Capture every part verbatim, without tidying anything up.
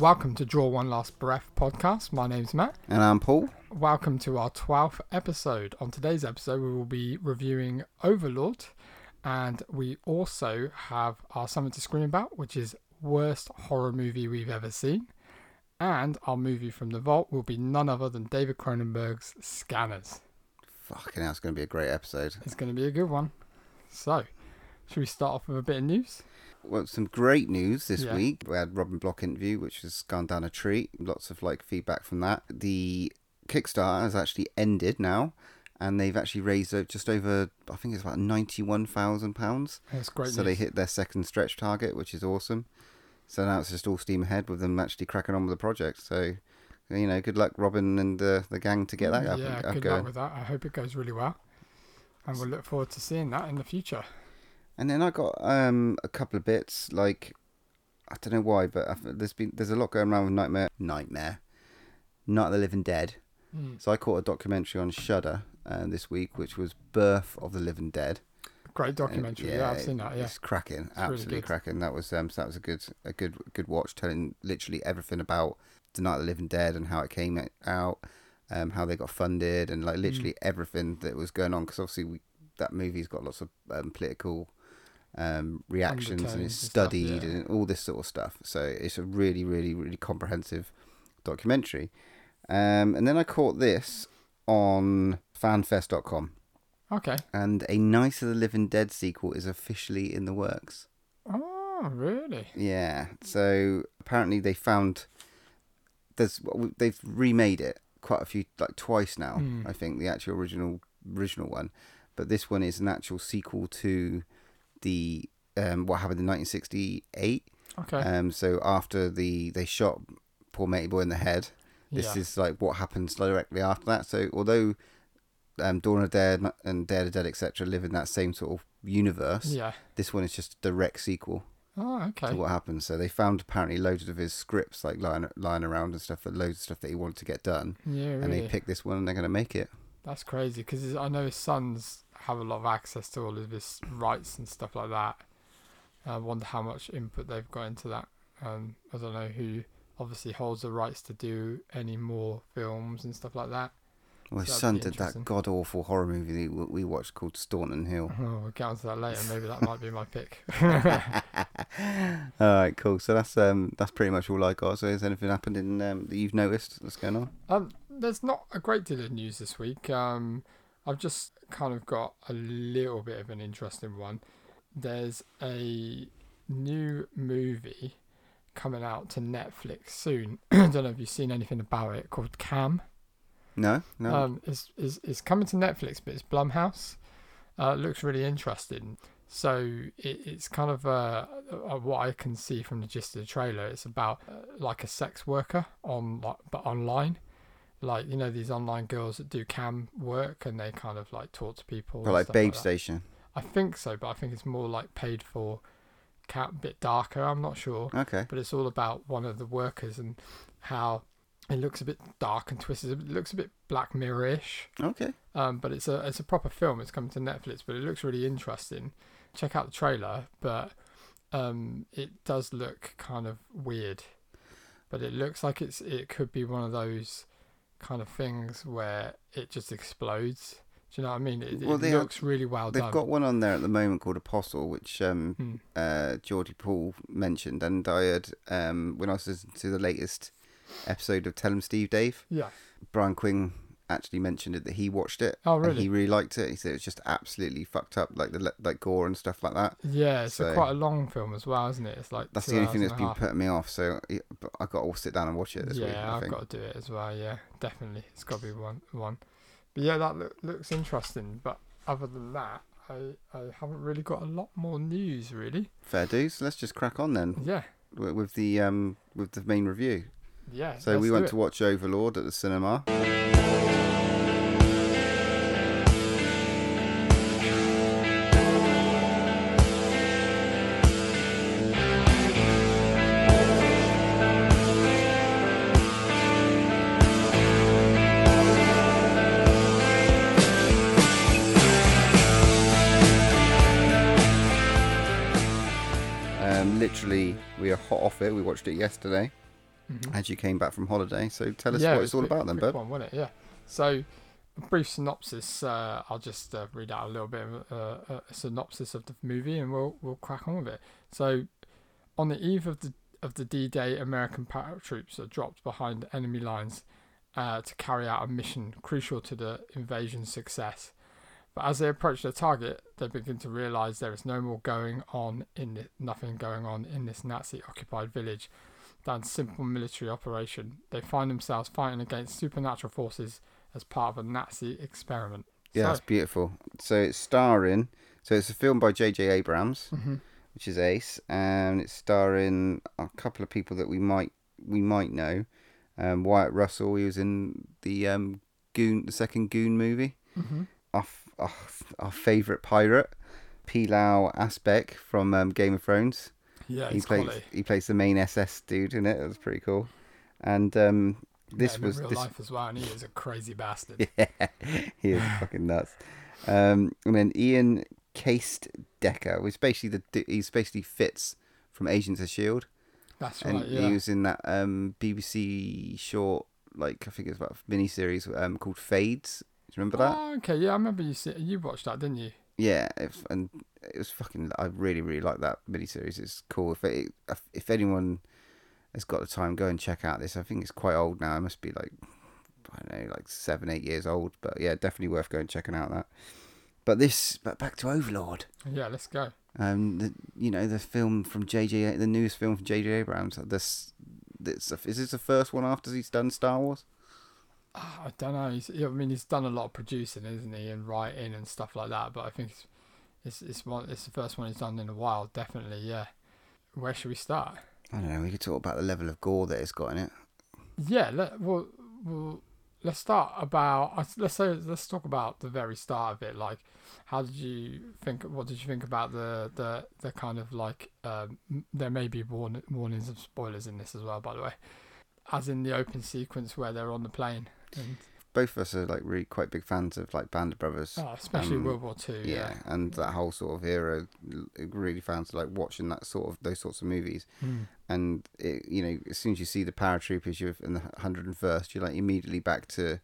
Welcome to Draw One Last Breath podcast. My name's Matt. And I'm Paul. Welcome to our twelfth episode. On today's episode, we will be reviewing Overlord. And we also have our something to scream about, which is worst horror movie we've ever seen. And our movie from the vault will be none other than David Cronenberg's Scanners. Fucking hell, it's going to be a great episode. It's going to be a good one. So, should we start off with a bit of news? Well, some great news this yeah. week. We had Robin Block interview, which has gone down a treat. Lots of like feedback from that. The Kickstarter has actually ended now, and they've actually raised just over, I think it's about ninety-one thousand pounds. That's great news. So they hit their second stretch target, which is awesome. So now it's just all steam ahead with them actually cracking on with the project. So, you know, good luck, Robin and the, the gang, to get that up. Yeah, good luck with that. I hope it goes really well. And we'll look forward to seeing that in the future. And then I got um, a couple of bits, like, I don't know why, but I've, there's been there's a lot going around with Nightmare, Nightmare, Night of the Living Dead. Mm. So I caught a documentary on Shudder uh, this week, which was Birth of the Living Dead. Great documentary, uh, yeah, yeah, I've seen that. Yeah, it's cracking, it's absolutely really cracking. That was um, so that was a good a good good watch, telling literally everything about the Night of the Living Dead and how it came out, um, how they got funded, and like literally mm. everything that was going on. Because obviously we, that movie's got lots of um, political. Um, reactions and it's studied and, stuff, yeah. and all this sort of stuff. So it's a really, really, really comprehensive documentary. Um, and then I caught this on fan fest dot com. Okay. And a Night of the Living Dead sequel is officially in the works. Oh, really? Yeah. So apparently they found there's they've remade it quite a few, like twice now. Mm. I think the actual original original one, but this one is an actual sequel to. The um, what happened in nineteen sixty-eight. Okay. Um. So after the they shot poor Matey Boy in the head, this yeah. is like what happens directly after that. So although um, Dawn of the Dead and Day of the Dead et cetera live in that same sort of universe, yeah. this one is just a direct sequel. Oh, okay. To what happened. So they found apparently loads of his scripts like lying lying around and stuff, that loads of stuff that he wanted to get done. Yeah. Really. And they picked this one and they're going to make it. That's crazy because I know his sons have a lot of access to all of his rights and stuff like that. I wonder how much input they've got into that. Um, I don't know who obviously holds the rights to do any more films and stuff like that. Well, his so son did that god awful horror movie that we watched called Staunton Hill. Oh, we'll get onto that later. Maybe that might be my pick. All right, cool. So that's um that's pretty much all I got. So has anything happened in um, that you've noticed that's going on? Um, there's not a great deal of news this week. Um, I've just kind of got a little bit of an interesting one. There's a new movie coming out to Netflix soon. I don't know if you've seen anything about it, called Cam. No, no. Um, it's, it's, it's coming to Netflix, but it's Blumhouse. Uh, it looks really interesting. So it, it's kind of uh, what I can see from the gist of the trailer. It's about uh, like a sex worker on like, but online. Like, you know, these online girls that do cam work and they kind of like talk to people. Or like Babe like Station. I think so, but I think it's more like paid for, a bit darker. I'm not sure. Okay. But it's all about one of the workers and how it looks a bit dark and twisted. It looks a bit Black Mirror-ish. Okay. Um, but it's a it's a proper film. It's coming to Netflix, but it looks really interesting. Check out the trailer, but um, it does look kind of weird. But it looks like it's it could be one of those kind of things where it just explodes. Do you know what I mean? It, well, it looks have, really well they've done. They've got one on there at the moment called Apostle, which um, hmm. uh, Geordie Paul mentioned, and I heard um, when I was listening to the latest episode of Tell 'Em Steve Dave. Yeah. Brian Quinn actually mentioned it, that he watched it. Oh, really? And he really liked it. He said it's just absolutely fucked up, like the like gore and stuff like that. Yeah, it's so, a quite a long film as well, isn't it? It's like that's the only thing that's been half. putting me off. So I got to sit down and watch it this yeah, week. Yeah, I've think. got to do it as well. Yeah, definitely, it's got to be one. One, but yeah, that look, looks interesting. But other than that, I I haven't really got a lot more news really. Fair dues. Let's just crack on then. Yeah. With, with the um with the main review. Yeah. So we went it. to watch Overlord at the cinema. Um, literally, we are hot off it. We watched it yesterday. mm-hmm. as you came back from holiday. So tell us yeah, what it's all bit, about then, Bert. One, wasn't it? Yeah. So a brief synopsis. Uh, I'll just uh, read out a little bit of uh, a synopsis of the movie, and we'll we'll crack on with it. So on the eve of the of the D-Day, American paratroops are dropped behind enemy lines uh, to carry out a mission crucial to the invasion's success. But as they approach their target, they begin to realise there is no more going on in the, nothing going on in this Nazi-occupied village than simple military operation. They find themselves fighting against supernatural forces as part of a Nazi experiment. Yeah, so, that's beautiful. So it's starring. So it's a film by J J. Abrams, mm-hmm. which is ace, and it's starring a couple of people that we might we might know. Um, Wyatt Russell, he was in the um, Goon, the second Goon movie. Mm-hmm. Our, our, our favourite pirate, Pilao Asbeck from um, Game of Thrones. Yeah, he plays quality. He plays the main S S dude in it. That was pretty cool. And um, this yeah, was in real this... life as well, and he is a crazy bastard. Yeah, he is fucking nuts. Um, and then Ian Cast Decker, which basically the he's basically Fitz from Agents of Shield. That's and right. Yeah, he was in that um, B B C short, like I think it was about a mini series um, called Fades. Do you remember that? Oh, okay, yeah, I remember you see, you watched that, didn't you? Yeah, it was, and it was fucking. I really, really like that miniseries. It's cool. If it, if, if anyone has got the time, go and check out this. I think it's quite old now. It must be like I don't know, like seven, eight years old. But yeah, definitely worth going and checking out that. But this, but back to Overlord. Yeah, let's go. Um, the, you know the film from J J, the newest film from J J. Abrams. This, this is this the first one after he's done Star Wars? Oh, I don't know. He's, I mean, he's done a lot of producing, isn't he, and writing and stuff like that. But I think it's it's it's, one, it's the first one he's done in a while, definitely. Yeah. Where should we start? I don't know. We could talk about the level of gore that it's got in it. Yeah. Let well, well let's start about let's say, let's talk about the very start of it. Like, how did you think? What did you think about the the, the kind of like? Um, there may be warn, warnings of spoilers in this as well, by the way. As in the open sequence where they're on the plane. And both of us are like really quite big fans of like Band of Brothers, oh, especially um, World War Two. Yeah, yeah, and that whole sort of era. Really fans like watching that sort of those sorts of movies. Mm. And it, you know, as soon as you see the paratroopers, you're in the one hundred and first. You're like immediately back to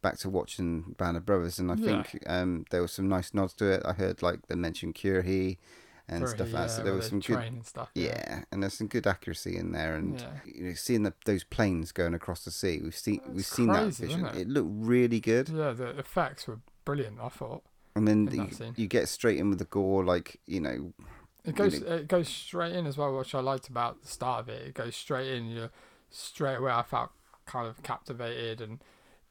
back to watching Band of Brothers. And I yeah. think um, there were some nice nods to it. I heard like they mentioned Currie and Currie, stuff like yeah, that. So there was some good and stuff, yeah. yeah, and there's some good accuracy in there, and yeah. you know, seeing the, those planes going across the sea, we've seen it's we've seen crazy, that vision. It? it looked really good. Yeah, the effects were brilliant, I thought. And then the, you get straight in with the gore, like you know, it goes you know, it goes straight in as well, which I liked about the start of it. It goes straight in. You straight away, I felt kind of captivated, and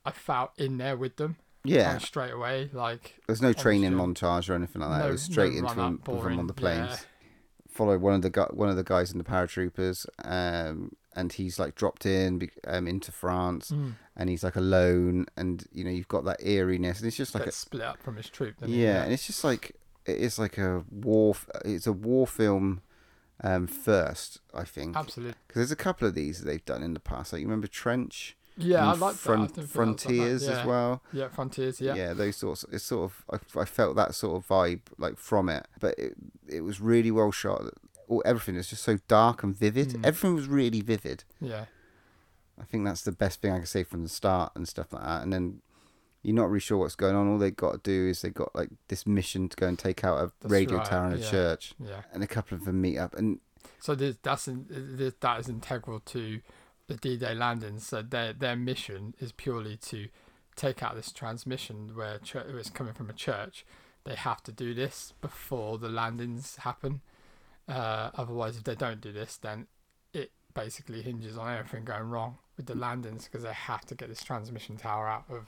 I felt in there with them. Yeah, kind of straight away. Like there's no training montage or anything like that. No, it was straight no into them, with them on the planes. Yeah. Follow one of the gu- one of the guys in the paratroopers, um, and he's like dropped in um, into France, mm. and he's like alone, and you know you've got that eeriness, and it's just like a, split up from his troop. Yeah, yeah, and it's just like it's like a war. It's a war film. Um, first, I think. Absolutely. Because there's a couple of these that they've done in the past. Like you remember Trench. Yeah, I like front, that. I Frontiers like that. Yeah. as well. Yeah, Frontiers. Yeah, yeah, those sorts. It's sort of I, I felt that sort of vibe like from it, but it it was really well shot. All everything is just so dark and vivid. Mm. Everything was really vivid. Yeah, I think that's the best thing I can say from the start and stuff like that. And then you're not really sure what's going on. All they got to do is they got like this mission to go and take out a that's radio right. tower and yeah. a church. Yeah, and a couple of them meet up. And so this, that's in, that is integral to the D-Day landing, so their their mission is purely to take out this transmission where church, it's coming from a church. They have to do this before the landings happen. Uh, otherwise, if they don't do this, then it basically hinges on everything going wrong with the landings because they have to get this transmission tower out of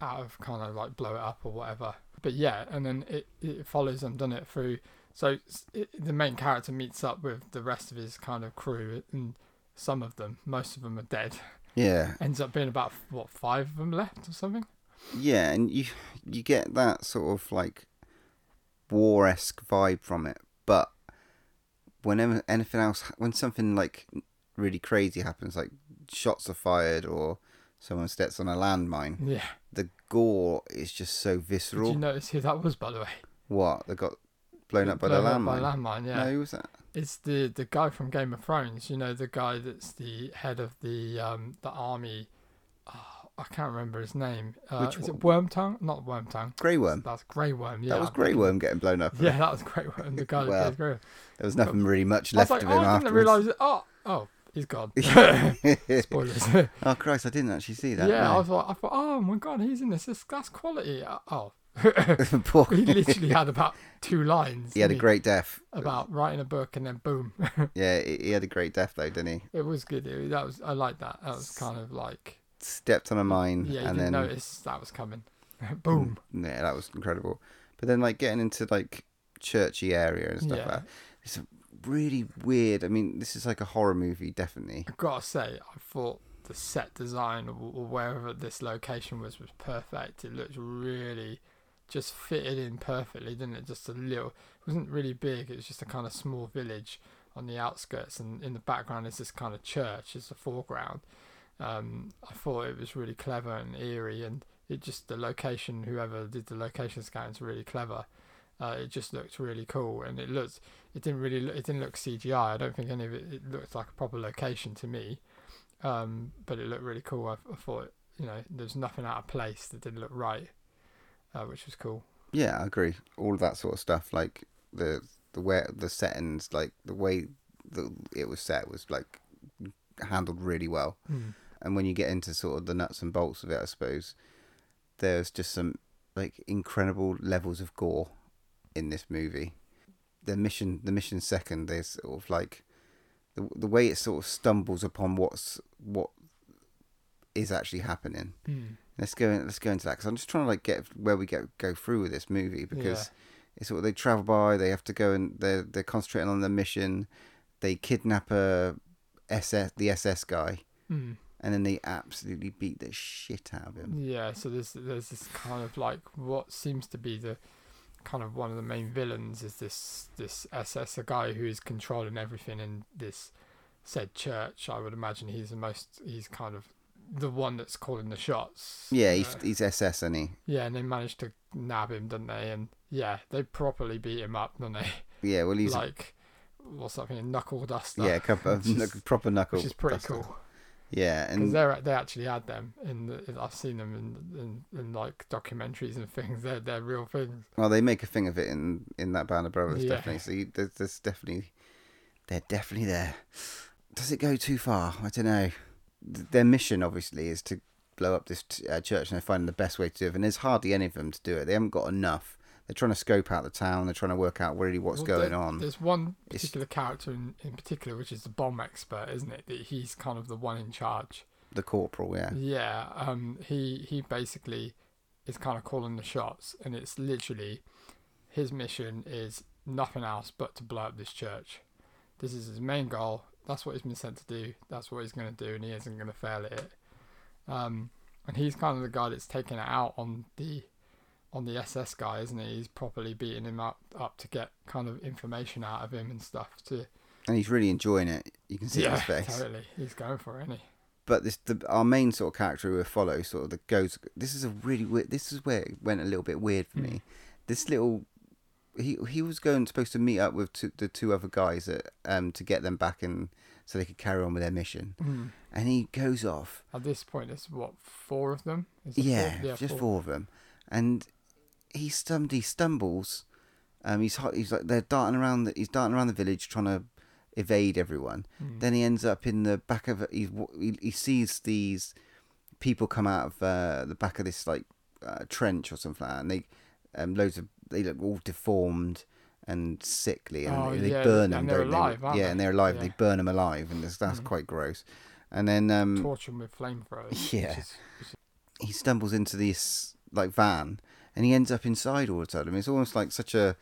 out of kind of like blow it up or whatever. But yeah, and then it, it follows them, doesn't it? Through so it, the main character meets up with the rest of his kind of crew and. Some of them, most of them are dead. Yeah. Ends up being about, what, five of them left or something? Yeah, and you you get that sort of, like, war-esque vibe from it. But whenever anything else, when something, like, really crazy happens, like shots are fired or someone steps on a landmine, yeah, the gore is just so visceral. Did you notice who that was, by the way? What? They got blown up by the landmine? Blown up by a landmine, yeah. No, who was that? It's the, the guy from Game of Thrones, you know, the guy that's the head of the um the army. Oh, I can't remember his name. Uh, Which is one? It Wormtongue? Not Wormtongue. Grey Worm. That's Grey Worm, yeah. That was Grey Worm getting blown up. Yeah, that was Grey Worm. The guy well, that was Grey Worm. There was nothing really much left like, of him oh, afterwards. I didn't realise it. Oh, oh, he's gone. Spoilers. Oh, Christ, I didn't actually see that. Yeah, no. I was like, I thought, oh, my God, he's in this. This That's quality. Oh, Poor. He literally had about two lines. He had a he? great death about writing a book, and then boom. Yeah, he had a great death though, didn't he? It was good. It, that was I like that. That was kind of like stepped on a mine. Yeah, you and didn't then notice that was coming. Boom. Yeah, that was incredible. But then like getting into like churchy area and stuff. Yeah. Like that. It's really weird. I mean, this is like a horror movie, definitely. I gotta say, I thought the set design or wherever this location was was perfect. It looked really. Just fitted in perfectly, didn't it? Just a little, it wasn't really big, it was just a kind of small village on the outskirts, and in the background is this kind of church as the foreground. um I thought it was really clever and eerie, and it just the location, whoever did the location scan, is really clever. Uh, it just looked really cool, and it looked it didn't really look, it didn't look C G I. I don't think any of it, it looked like a proper location to me, um but it looked really cool. I, I thought, you know, there's nothing out of place that didn't look right. Uh, which was cool. Yeah, I agree. All of that sort of stuff, like the the where the settings, like the way that it was set, was like handled really well. Mm. And when you get into sort of the nuts and bolts of it, I suppose there's just some like incredible levels of gore in this movie. The mission, the mission second, there's sort of like the the way it sort of stumbles upon what's what is actually happening. Mm. Let's go in, let's go into that, because I'm just trying to like get where we get go through with this movie, because yeah. It's what they travel by. They have to go and they're they're concentrating on their mission. They kidnap a S S the S S guy, mm. and then they absolutely beat the shit out of him. Yeah, so there's there's this kind of like what seems to be the kind of one of the main villains is this this S S guy who is controlling everything in this said church. I would imagine he's the most he's kind of. the one that's calling the shots. Yeah, he's, uh, he's S S, isn't he? Yeah, and they managed to nab him, didn't they? And yeah, they properly beat him up, didn't they? Yeah, well, he's like a... what's that thing, a knuckle duster? Yeah, a couple of is, knuckle, proper knuckle, which is pretty duster. Cool. Yeah, and because they actually had them, in the, I've seen them in, in in like documentaries and things. They're they're real things. Well, they make a thing of it in in that Band of Brothers, yeah. Definitely. So you, there's, there's definitely they're definitely there. Does it go too far? I don't know. Their mission obviously is to blow up this uh, church, and they're finding the best way to do it, and there's hardly any of them to do it. They haven't got enough. They're trying to scope out the town. They're trying to work out really what's well, going there, on. There's one particular it's, character in, in particular, which is the bomb expert, isn't it? That he's kind of the one in charge, the corporal. Yeah, yeah. um he he basically is kind of calling the shots, and it's literally his mission is nothing else but to blow up this church. This is his main goal. That's what he's been sent to do. That's what he's going to do, and he isn't going to fail at it. Um, and he's kind of the guy that's taking it out on the on the S S guy, isn't he? He's properly beating him up, up to get kind of information out of him and stuff. To and he's really enjoying it. You can see yeah, his face. Totally, he's going for it, isn't he? But this, the, our main sort of character who we follow, sort of the goes. This is a really weird. This is where it went a little bit weird for mm. me. This little. He he was going supposed to meet up with two, the two other guys that, um to get them back and so they could carry on with their mission. Mm. And he goes off. At this point, there's what four of them? Is yeah, four? yeah, just four. four of them. And he somebody stumbles. Um, he's he's like they're darting around. The, he's darting around the village trying to evade everyone. Mm. Then he ends up in the back of he he, he sees these people come out of uh, the back of this like uh, trench or something like that, and they um loads of. They look all deformed and sickly, and oh, they, they yeah, burn them. And they're alive, they? aren't yeah, they? Yeah, and they're alive. Yeah. They burn them alive, and that's, that's mm-hmm. quite gross. And then um, torture them with flamethrowers. Yeah, which is, which is... he stumbles into this like van, and he ends up inside all the time. I mean, it's almost like such a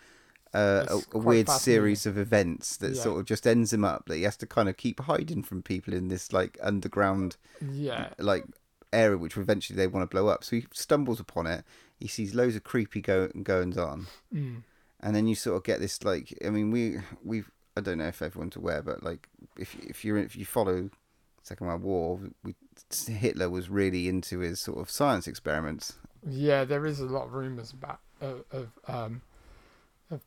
uh, a, a weird series of events that yeah. sort of just ends him up. That he has to kind of keep hiding from people in this like underground, yeah, like area, which eventually they want to blow up. So he stumbles upon it. He sees loads of creepy go- goings on. Mm. And then you sort of get this, like, I mean, we, we've, I don't know if everyone's aware, but like, if, if you're, if you follow Second World War, we, Hitler was really into his sort of science experiments. Yeah. There is a lot of rumors about, of, of um,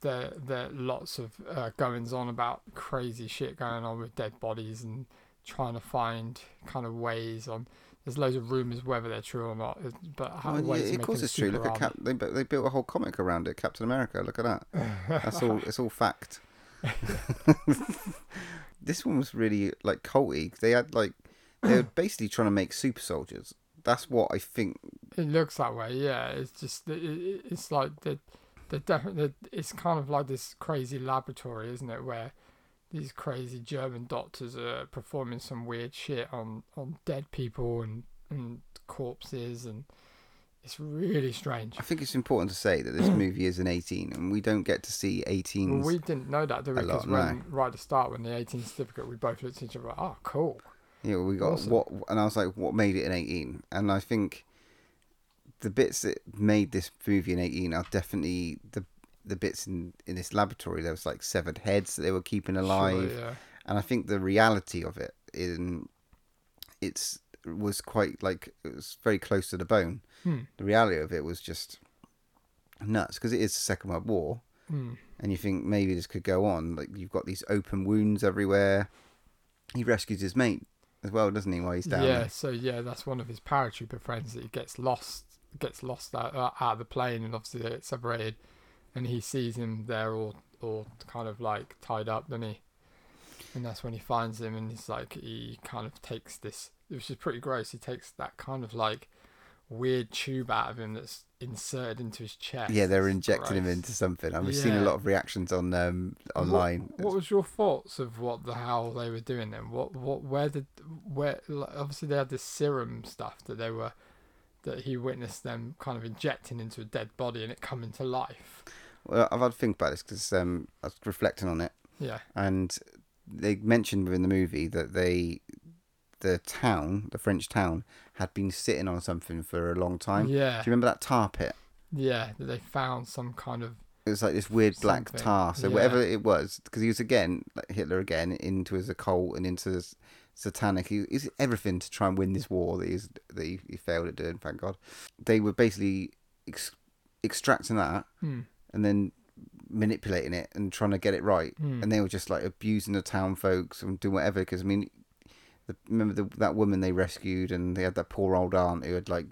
there there lots of uh, goings on about crazy shit going on with dead bodies and trying to find kind of ways on. There's loads of rumours whether they're true or not, but how well, ways yeah, of, of course it's true. Look at Cap- they they built a whole comic around it, Captain America. Look at that. That's all. It's all fact. This one was really like culty. They had like they were basically trying to make super soldiers. That's what I think. It looks that way. Yeah, it's just it, it's like the the definitely it's kind of like this crazy laboratory, isn't it? Where these crazy German doctors are performing some weird shit on, on dead people and, and corpses, and it's really strange. I think it's important to say that this movie is an eighteen, and we don't get to see eighteens. Well, we didn't know that, did we? Because no. Right at the start, when the eighteen certificate, we both looked at each other like, oh, cool. Yeah, well, we got awesome. What, and I was like, what made it an eighteen? And I think the bits that made this movie an eighteen are definitely the the bits in, in this laboratory. There was like severed heads that they were keeping alive. Sure, yeah. And I think the reality of it in it's was quite like it was very close to the bone. Hmm. The reality of it was just nuts because it is the Second World War. Hmm. And you think maybe this could go on. Like you've got these open wounds everywhere. He rescues his mate as well, doesn't he, while he's down yeah, there? So yeah, that's one of his paratrooper friends that he gets lost gets lost out, uh, out of the plane, and obviously they get separated. And he sees him there all, all kind of like tied up, doesn't he? And that's when he finds him, and he's like, he kind of takes this, which is pretty gross, he takes that kind of like weird tube out of him that's inserted into his chest. Yeah, they're injecting gross. him into something. I've yeah. seen a lot of reactions on um, online. What, what was your thoughts of what the hell they were doing then? What, what, where did, where, like, obviously they had this serum stuff that they were, that he witnessed them kind of injecting into a dead body and it coming to life. Well, I've had to think about this because um, I was reflecting on it. Yeah. And they mentioned within the movie that they, the town, the French town, had been sitting on something for a long time. Yeah. Do you remember that tar pit? Yeah, that they found some kind of... It was like this weird something. black tar. So yeah. whatever it was, because he was again, like Hitler again, into his occult and into his satanic. He is everything to try and win this war that, he's, that he, he failed at doing, thank God. They were basically ex- extracting that... Mm. And then manipulating it and trying to get it right. Mm. And they were just like abusing the town folks and doing whatever. Because I mean, the, remember the, that woman they rescued, and they had that poor old aunt who had like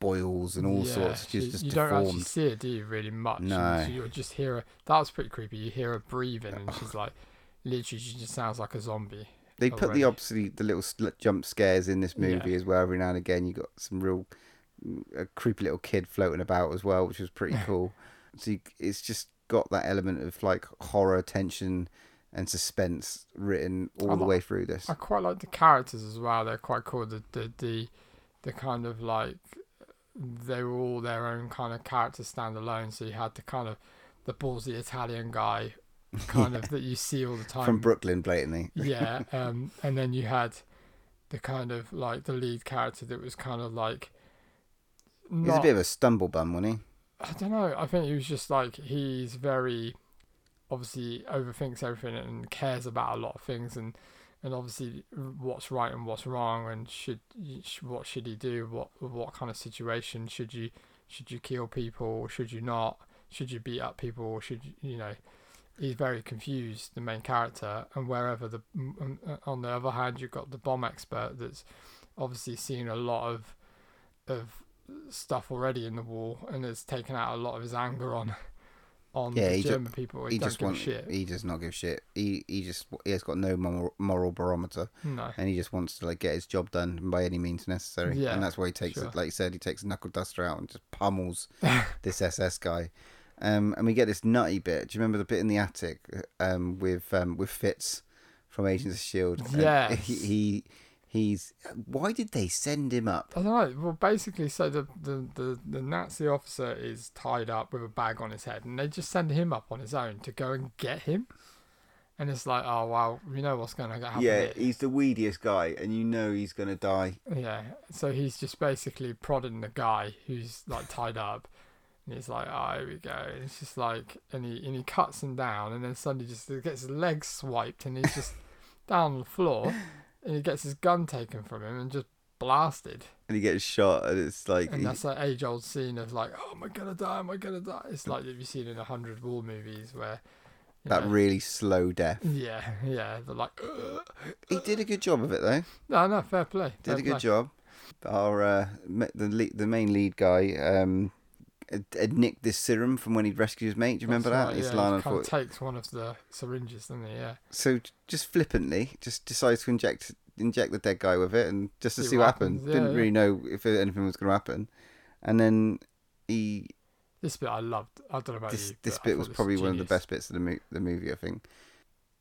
boils and all yeah, sorts. She, she just you deformed. Don't actually see her, do you? Really much. No. So you just hear her. That was pretty creepy. You hear her breathing, and she's like, literally, she just sounds like a zombie. They already. Put the obviously the little jump scares in this movie yeah. as well. Every now and again, you got some real a creepy little kid floating about as well, which was pretty cool. So you, it's just got that element of like horror, tension, and suspense written all I the like, way through this. I quite like the characters as well. They're quite cool. The the the, the kind of like they were all their own kind of characters standalone. So you had the kind of the ballsy Italian guy, kind yeah. of that you see all the time from Brooklyn, blatantly. yeah, um, and then you had the kind of like the lead character that was kind of like. Not... He was a bit of a stumble bum, wasn't he? I don't know. I think he was just like, he's very, obviously overthinks everything and cares about a lot of things, and, and obviously what's right and what's wrong, and should what should he do? What what kind of situation should you should you kill people or should you not? Should you beat up people or should you, you know? He's very confused, the main character, and wherever the on the other hand, you've got the bomb expert that's obviously seen a lot of of. stuff already in the war and has taken out a lot of his anger on on yeah, the German just, people. He, he just wants shit. He does not give shit. He he just he has got no moral, moral barometer. No, and he just wants to like get his job done by any means necessary. Yeah, and that's why he takes sure. it. Like you said, he takes a knuckle duster out and just pummels this S S guy. Um, and we get this nutty bit. Do you remember the bit in the attic? Um, with um with Fitz from Agents of Shield. Yeah, he. he He's. Why did they send him up? I don't know. Well, basically, so the, the, the, the Nazi officer is tied up with a bag on his head, and they just send him up on his own to go and get him. And it's like, oh wow, you know what's going to happen. Yeah, here. He's the weediest guy, and you know he's going to die. Yeah. So he's just basically prodding the guy who's like tied up, and he's like, oh, here we go. And it's just like, and he and he cuts him down, and then suddenly just gets his legs swiped, and he's just down on the floor. And he gets his gun taken from him and just blasted. And he gets shot, and it's like... And he... that's that age-old scene of like, oh, am I gonna die? Am I gonna die? It's like you've seen in a hundred war movies where... That know, really slow death. Yeah, yeah. They're like... Ugh. He did a good job of it, though. No, no, fair play. Did fair a good play. job. Our uh, the lead, the main lead guy... Um, had nicked this serum from when he'd rescued his mate. Do you That's remember that? Right, it's yeah, he kind of takes one of the syringes, doesn't he? Yeah. So just flippantly, just decides to inject inject the dead guy with it, and just to see, see what happens. happens. Yeah, Didn't yeah. really know if anything was going to happen. And then he. This bit I loved. I don't know about this, you. This bit was probably was one of the best bits of the, mo- the movie. I think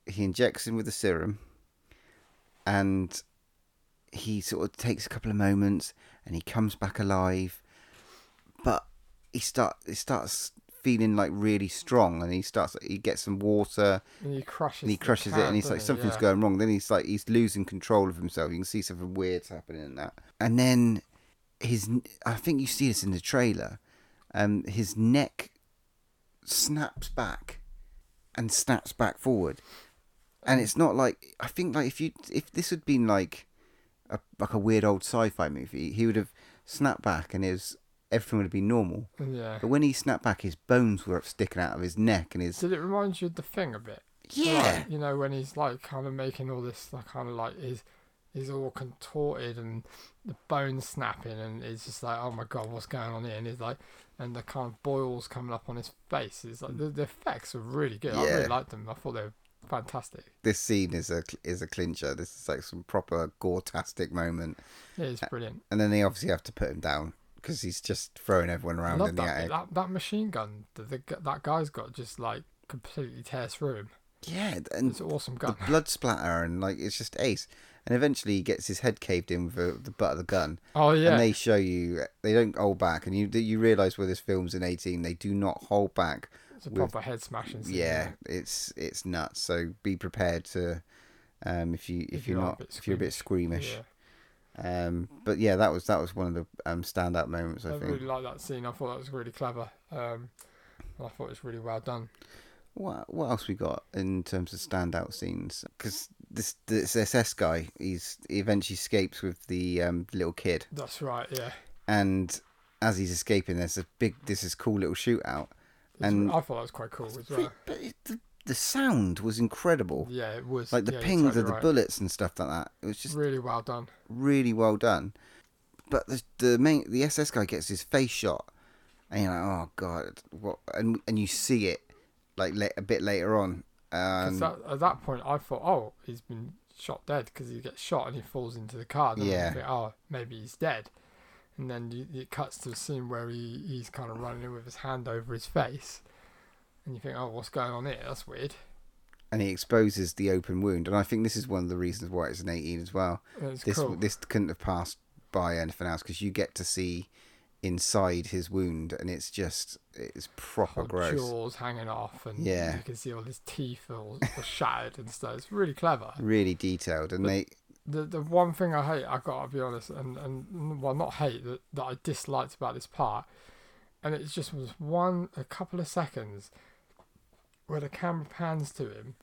he injects him with the serum, and he sort of takes a couple of moments, and he comes back alive, but. He start he starts feeling like really strong, and he starts he gets some water and he crushes and he crushes can, it, and he's like something's yeah. going wrong. Then he's like he's losing control of himself. You can see something weird's happening in that. And then his I think you see this in the trailer. Um, his neck snaps back and snaps back forward, and it's not like I think like if you if this had been like a like a weird old sci-fi movie, he would have snapped back and his. Everything would have been normal. Yeah. But when he snapped back, his bones were sticking out of his neck and his... Did it remind you of The Thing a bit? Yeah. Like, you know, when he's, like, kind of making all this, like, kind of, like, he's, he's all contorted and the bones snapping and it's just like, oh, my God, what's going on here? And he's like... And the kind of boils coming up on his face. It's like, the, the effects were really good. Yeah. I really liked them. I thought they were fantastic. This scene is a, is a clincher. This is, like, some proper gore-tastic moment. It is brilliant. And then they obviously have to put him down. Because he's just throwing everyone around in the that, attic. That, that machine gun that the, that guy's got just like completely tears through him. Yeah, and it's an awesome gun. The blood splatter and like it's just ace. And eventually he gets his head caved in with the, the butt of the gun. Oh yeah. And they show you they don't hold back, and you you realise where this film's in eighteen, they do not hold back. It's a with, proper head smashing scene. Yeah, it's it's nuts. So be prepared to, um, if you if, if you're not if you're a bit squeamish. Yeah. Um, but yeah, that was that was one of the um, standout moments. I, I think. I really like that scene. I thought that was really clever. Um, and I thought it was really well done. What what else we got in terms of standout scenes? Because this this S S guy, he's he eventually escapes with the um, little kid. That's right. Yeah. And as he's escaping, there's a big, this is cool little shootout. It's, and I thought that was quite cool as well. But it, the, the sound was incredible. Yeah, it was. Like the yeah, pings exactly of the right. bullets and stuff like that. It was just really well done. Really well done. But the the main the S S guy gets his face shot, and you're like, oh god, what? And and you see it like le- a bit later on. Um, that, at that point, I thought, oh, he's been shot dead because he gets shot and he falls into the car. And yeah. I think, oh, maybe he's dead. And then you, it cuts to a scene where he, he's kind of running in with his hand over his face. And you think, oh, what's going on here? That's weird. And he exposes the open wound. And I think this is one of the reasons why it's an eighteen as well. It's this cool. This couldn't have passed by anything else because you get to see inside his wound and it's just, it's proper oh, gross. Jaws hanging off and yeah. you can see all his teeth all, all shattered and stuff. It's really clever. Really detailed. And but they... The the one thing I hate, I've got to be honest, and, and well, not hate, that, that I disliked about this part, and it just was one, a couple of seconds... where the camera pans to him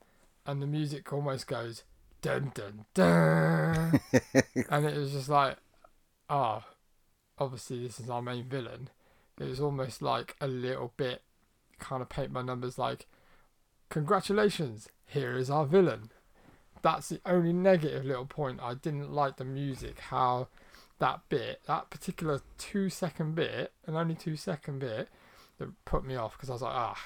and the music almost goes dun dun dun and it was just like, ah, oh, obviously this is our main villain. It was almost like a little bit kind of paint by numbers, like, congratulations, here is our villain. That's the only negative little point. I didn't like the music, how that bit, that particular two second bit, and only two second bit, that put me off because I was like, ah.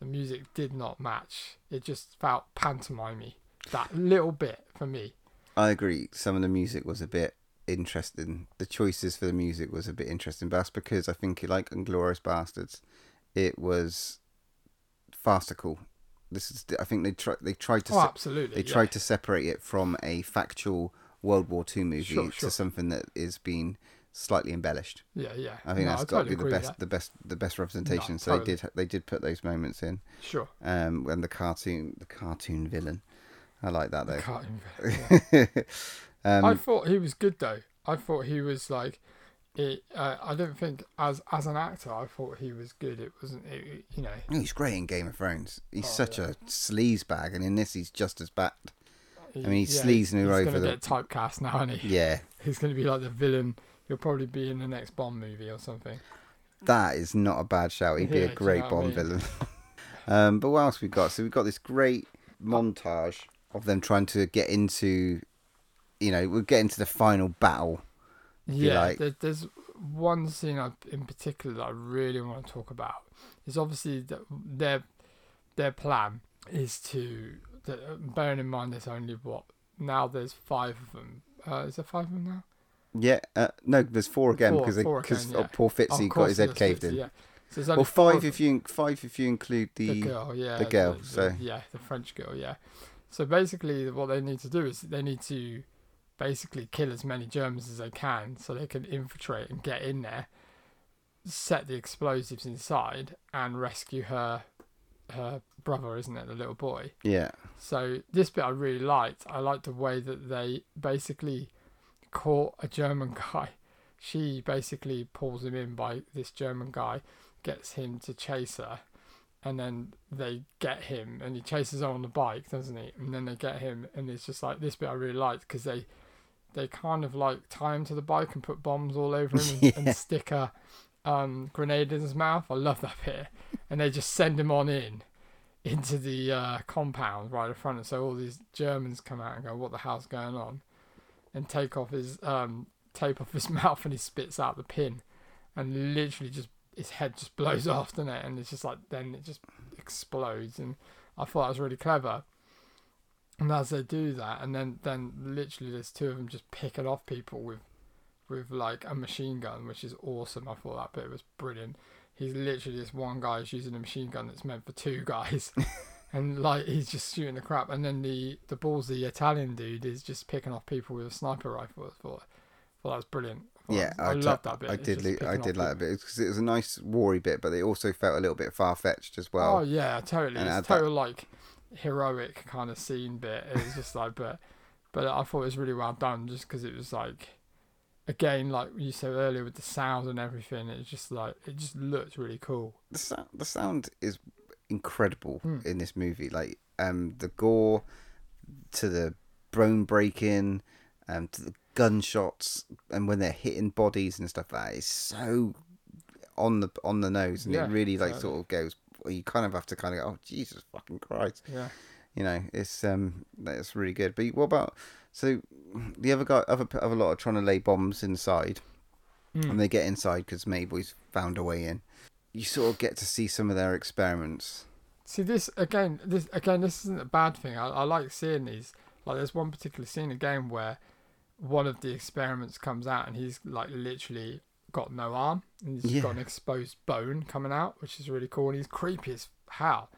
The music did not match. It just felt pantomimey. That little bit for me. I agree. Some of the music was a bit interesting. The choices for the music was a bit interesting. But that's because I think, like Inglourious Bastards, it was farcical. This is. I think they tried. They tried to. Oh, se- absolutely. They tried yeah. to separate it from a factual World War Two movie sure, sure. to something that is being. Slightly embellished. Yeah, yeah. I think no, that's I got totally to be the best, the best, the best representation. No, so totally. they did, they did put those moments in. Sure. Um, and the cartoon, the cartoon villain, I like that though. The cartoon villain. Yeah. um, I thought he was good though. I thought he was like, it, uh, I don't think as as an actor, I thought he was good. It wasn't, it, you know. He's great in Game of Thrones. He's oh, such yeah. a sleazebag, and in this, he's just as bad. I mean, he's yeah, sleazing her over. He's going to get typecast now, isn't he? Yeah. He's going to be like the villain. He'll probably be in the next Bond movie or something. That is not a bad shout. He'd yeah, be a great you know Bond I mean? villain. um, but what else we got? So we've got this great montage of them trying to get into, you know, we'll get into the final battle. Yeah, like. there, there's one scene I, in particular that I really want to talk about. It's obviously that their their plan is to, that, bearing in mind there's only what, now there's five of them. Uh, is there five of them now? Yeah, uh, no, there's four again four, because they, four again, yeah. oh, poor Fitzy oh, got his head caved Fitzy, in. Yeah. So well, five if you five if you include the, the girl, yeah, the girl. The, so the, yeah, the French girl, yeah. So basically, what they need to do is they need to basically kill as many Germans as they can, so they can infiltrate and get in there, set the explosives inside, and rescue her, her brother, isn't it, the little boy? Yeah. So this bit I really liked. I liked the way that they basically caught a German guy. She basically pulls him in by this German guy, gets him to chase her, and then they get him, and he chases her on the bike, doesn't he? And then they get him, and it's just like, this bit I really liked, because they they kind of like tie him to the bike and put bombs all over him yeah. and, and stick a um, grenade in his mouth. I love that bit. And they just send him on in into the uh, compound right in front, and so all these Germans come out and go, what the hell's going on? And take off his um tape off his mouth, and he spits out the pin, and literally just his head just blows off, doesn't it? And it's just like, then it just explodes, and I thought that was really clever. And as they do that, and then then literally there's two of them just picking off people with with like a machine gun, which is awesome. I thought that bit was brilliant. He's literally, this one guy is using a machine gun that's meant for two guys. And like, he's just shooting the crap, and then the the balls the Italian dude is just picking off people with a sniper rifle. I thought, well, that was brilliant. I yeah, I, I t- loved that bit. I it's did, li- I did like that bit because it was a nice war-y bit, but it also felt a little bit far fetched as well. Oh yeah, totally. And it's a total that... like heroic kind of scene bit. It was just like, but but I thought it was really well done, just because it was like, again, like you said earlier with the sound and everything, it's just like, it just looked really cool. The sound, the sound is. incredible mm. in this movie, like um the gore to the bone breaking, um to the gunshots, and when they're hitting bodies and stuff, that is so on the on the nose, and yeah, it really like exactly. sort of goes, you kind of have to kind of go, oh Jesus fucking Christ, yeah, you know, it's um that's really good. But what about, so the other guy other other lot are trying to lay bombs inside, mm. and they get inside because Mayboy's found a way in. You sort of get to see some of their experiments. See, this again, this again, this isn't a bad thing. I, I like seeing these. Like, there's one particular scene again where one of the experiments comes out, and he's like literally got no arm, and he's yeah. just got an exposed bone coming out, which is really cool. And he's creepy as hell,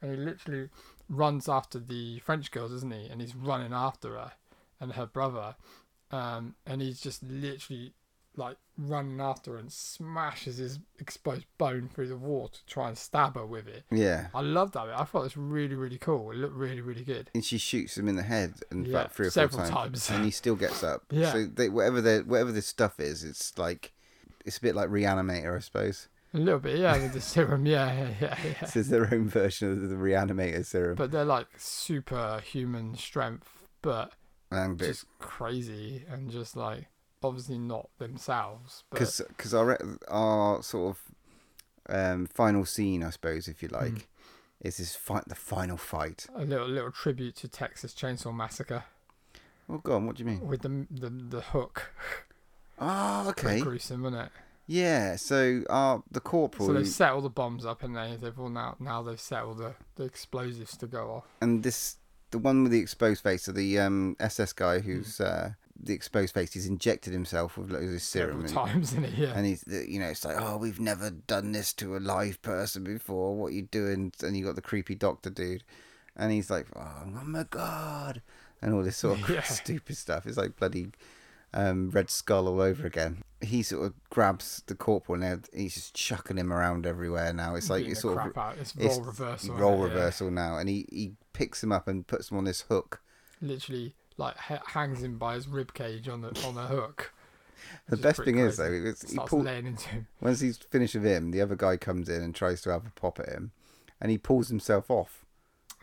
and he literally runs after the French girls, isn't he? And he's running after her and her brother, um, and he's just literally like running after her and smashes his exposed bone through the wall to try and stab her with it. Yeah, I loved that bit. I thought it was really, really cool. It looked really, really good. And she shoots him in the head and yeah, like three or four times, times, and he still gets up. Yeah. So they, whatever the whatever this stuff is, it's like, it's a bit like Reanimator, I suppose. A little bit, yeah, with the serum, yeah, yeah, yeah. This is their own version of the Reanimator serum. But they're like superhuman strength, but and just crazy and just like. Obviously not themselves, because because our our sort of um final scene, I suppose, if you like, mm. is this fight, the final fight, a little little tribute to Texas Chainsaw Massacre. Oh God, what do you mean? With the the, the hook. Oh, okay. Pretty gruesome, wasn't it? Yeah. So our the corporal. So they set all the bombs up, and they they've all now now they've set all the the explosives to go off. And this the one with the exposed face, so the um S S guy who's. Mm. uh the exposed face, he's injected himself with his serum several times, and, isn't it? Yeah. And he's, you know, it's like, oh, we've never done this to a live person before, what are you doing? And you got the creepy doctor dude, and he's like, oh my God, and all this sort of yeah. stupid stuff. It's like bloody um Red Skull all over again. He sort of grabs the corporal, and he's just chucking him around everywhere now. It's like, Beating it's sort crap of out. It's role it's reversal role right? reversal yeah. now, and he he picks him up and puts him on this hook, literally like hangs him by his rib cage on the on the hook. The best thing crazy. is though, it's, he starts pull, laying into him. Once he's finished with him, the other guy comes in and tries to have a pop at him, and he pulls himself off.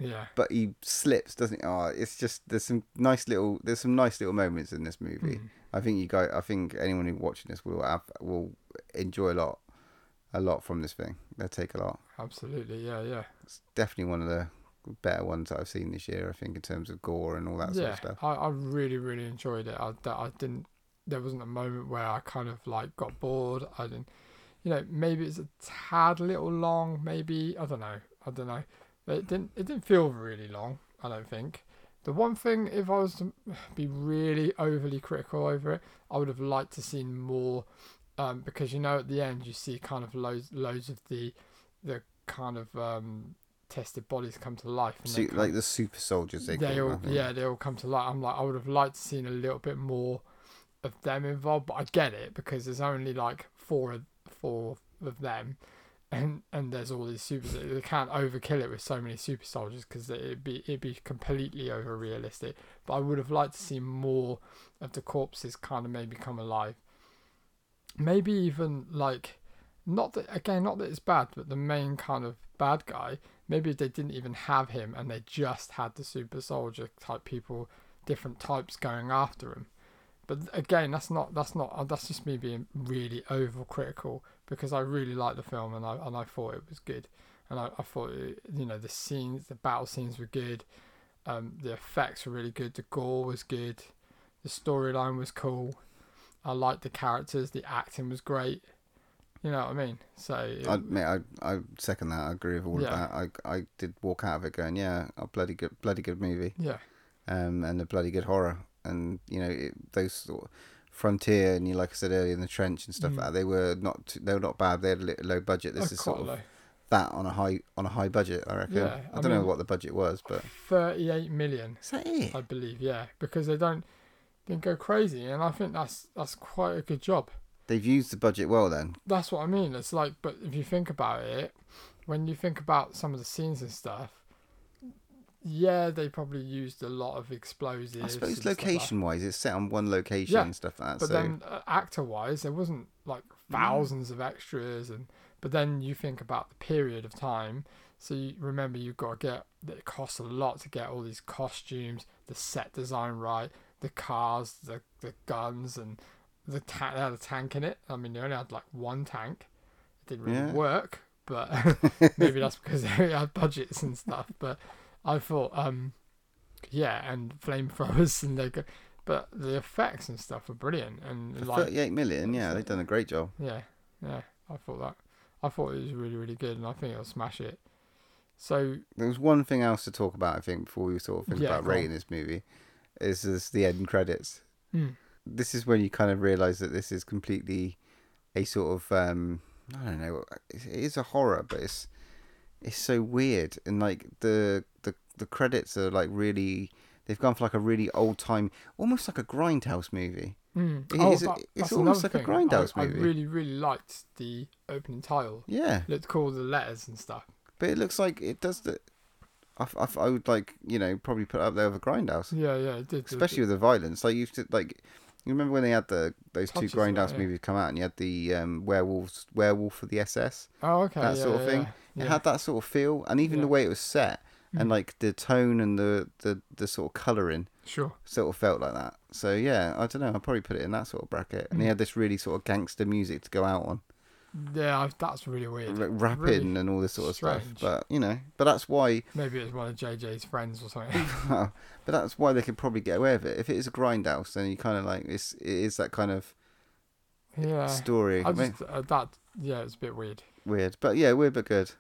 Yeah. But he slips, doesn't he? Oh, it's just there's some nice little there's some nice little moments in this movie. Mm. I think you guys, I think anyone who's watching this will have, will enjoy a lot, a lot from this thing. They'll take a lot. Absolutely, yeah, yeah. It's definitely one of the better ones that I've seen this year, I think, in terms of gore and all that yeah, sort of stuff. I, I really, really enjoyed it. I, that I didn't. There wasn't a moment where I kind of like got bored. I didn't. You know, maybe it's a tad little long. Maybe I don't know. I don't know. It didn't. It didn't feel really long, I don't think. The one thing, if I was to be really overly critical over it, I would have liked to see more, um, because you know at the end you see kind of loads, loads of the, the kind of um, tested bodies come to life. And so, like of, the super soldiers, they, they all, yeah, they all come to life. I'm like, I would have liked to seen a little bit more of them involved, but I get it because there's only like four, four of them. And and there's all these super. They can't overkill it with so many super soldiers because it'd be it'd be completely over realistic. But I would have liked to see more of the corpses kind of maybe come alive. Maybe even like, not that again, not that it's bad, but the main kind of bad guy. Maybe if they didn't even have him and they just had the super soldier type people, different types going after him. But again, that's not that's not that's just me being really over critical. Because I really liked the film and I and I thought it was good, and I, I thought you know the scenes, the battle scenes were good, um, the effects were really good, the gore was good, the storyline was cool, I liked the characters, the acting was great, you know what I mean? So it, I, mate, I I second that, I agree with all yeah. of that. I I did walk out of it going, yeah, a bloody good bloody good movie, yeah, um, and a bloody good horror, and you know it, those sort of Frontier and you like I said earlier in the Trench and stuff mm. like that, they were not they were not bad. They had a low budget. This oh, is sort of low. That on a high on a high budget. I reckon. Yeah, I, I don't mean, know what the budget was, but thirty-eight million. Is that it? I believe, yeah, because they don't didn't go crazy, and I think that's that's quite a good job. They've used the budget well, then. That's what I mean. It's like, but if you think about it, when you think about some of the scenes and stuff. Yeah, they probably used a lot of explosives. I suppose location-wise, like it's set on one location yeah, and stuff like that. But so. then uh, actor-wise, there wasn't like thousands mm. of extras. and But then you think about the period of time. So you remember, you've got to get... It costs a lot to get all these costumes, the set design right, the cars, the, the guns, and the ta- they had a tank in it. I mean, they only had like one tank. It didn't really yeah. work, but maybe that's because they had budgets and stuff, but... I thought, um, yeah, and flamethrowers and they go, but the effects and stuff were brilliant. And for like thirty-eight million, yeah, they've done a great job. Yeah, yeah, I thought that. I thought it was really, really good, and I think it'll smash it. So there was one thing else to talk about, I think, before we sort of think yeah, about rating on. This movie, is this the end credits. Mm. This is when you kind of realise that this is completely a sort of um, I don't know, it is a horror, but it's it's so weird and like the. The credits are like really, they've gone for like a really old time, almost like a Grindhouse movie. Mm. It oh, is, that, it's almost like thing. a Grindhouse I, movie. I really, really liked the opening title. Yeah. It looked cool, the letters and stuff. But it looks like it does the, I, I, I would like, you know, probably put it up there with Grindhouse. Yeah, yeah, it did. Especially it did. with the violence. Like, you like, you remember when they had the those Touches two Grindhouse it, yeah. movies come out and you had the um, werewolves, werewolf for the S S? Oh, okay. That yeah, sort of thing. Yeah, yeah. It had that sort of feel, and even yeah. the way it was set. And like the tone and the, the, the sort of colouring sure. sort of felt like that. So yeah, I don't know, I'll probably put it in that sort of bracket. And mm. he had this really sort of gangster music to go out on. Yeah, that's really weird. Like rapping really and all this sort of strange. stuff. But you know, but that's why... Maybe it was one of J J's friends or something. But that's why they could probably get away with it. If it is a Grindhouse, then you kind of like, it's, it is that kind of yeah. story. I just, I mean, that, yeah, it's a bit weird. Weird, but yeah, weird but good.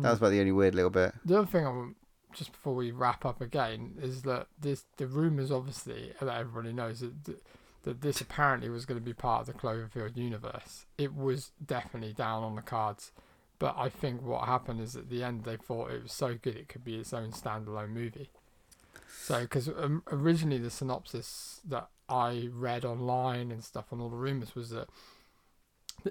That was about the only weird little bit. The other thing, I want, just before we wrap up again, is that this the rumours, obviously, that everybody knows, that, th- that this apparently was going to be part of the Cloverfield universe. It was definitely down on the cards. But I think what happened is at the end, they thought it was so good it could be its own standalone movie. So, because um, originally the synopsis that I read online and stuff on all the rumours was that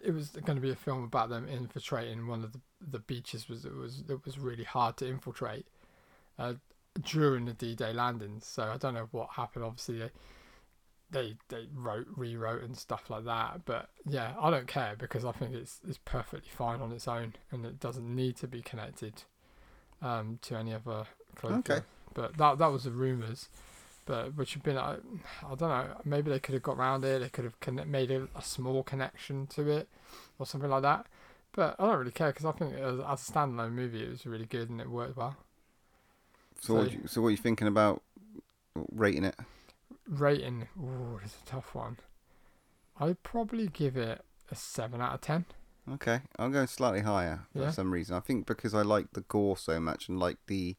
it was going to be a film about them infiltrating one of the, the beaches was it was it was really hard to infiltrate uh, during the D-Day landings. So I don't know what happened. Obviously, they they, they wrote rewrote and stuff like that. But yeah, I don't care because I think it's it's perfectly fine on its own and it doesn't need to be connected um, to any other October. Okay. But that that was the rumours. But which had been, I, I don't know, maybe they could have got around it. They could have connect, made a, a small connection to it or something like that. But I don't really care because I think as a standalone movie, it was really good and it worked well. So, so, what, you, so what are you thinking about rating it? Rating? Ooh, it's a tough one. I'd probably give it a seven out of ten. Okay, I'm going slightly higher for yeah. some reason. I think because I like the gore so much and like the...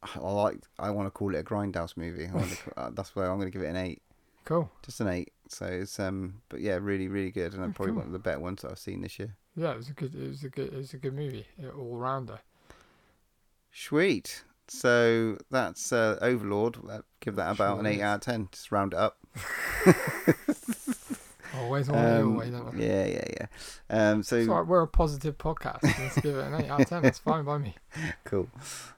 I like. I want to call it a Grindhouse movie. I want to, uh, that's why I'm going to give it an eight. Cool. Just an eight. So it's um. But yeah, really, really good, and oh, probably cool. one of the better ones that I've seen this year. Yeah, it was a good. It was a good. It was a good movie. All rounder. Sweet. So that's uh, Overlord. I'll give that about sure an eight is. out of ten. Just round it up. Always want um, your way, don't I? Yeah, yeah, yeah. Um, so right, we're a positive podcast. Let's give it an eight out of ten. That's fine by me. Cool.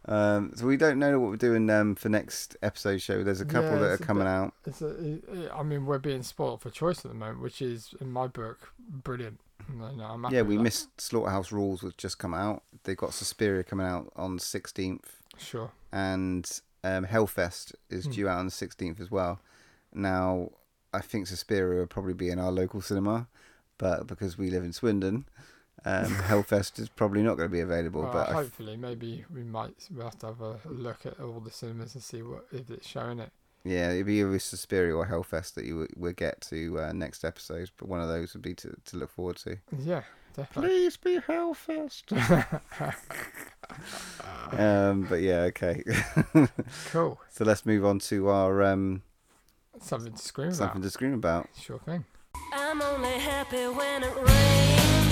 Um, so we don't know what we're doing um, for next episode show. There's a couple yeah, that are coming bit, out. It's a, I mean, we're being spoiled for choice at the moment, which is, in my book, brilliant. No, no, I'm happy yeah, we that. missed Slaughterhouse Rules, which just come out. They've got Suspiria coming out on the sixteenth. Sure. And um, Hellfest is due mm. out on the sixteenth as well. Now... I think Suspiria will probably be in our local cinema, but because we live in Swindon, um, Hellfest is probably not going to be available. Well, but hopefully, f- maybe we might we'll have to have a look at all the cinemas and see what if it's showing it. Yeah, it'd be either Suspiria or Hellfest that you w- will get to uh, next episode, but one of those would be to, to look forward to. Yeah, definitely. Please be Hellfest. um, but yeah, okay. Cool. So let's move on to our... Um, Something to scream Something about. Something to scream about. Sure thing. I'm only happy when it rains.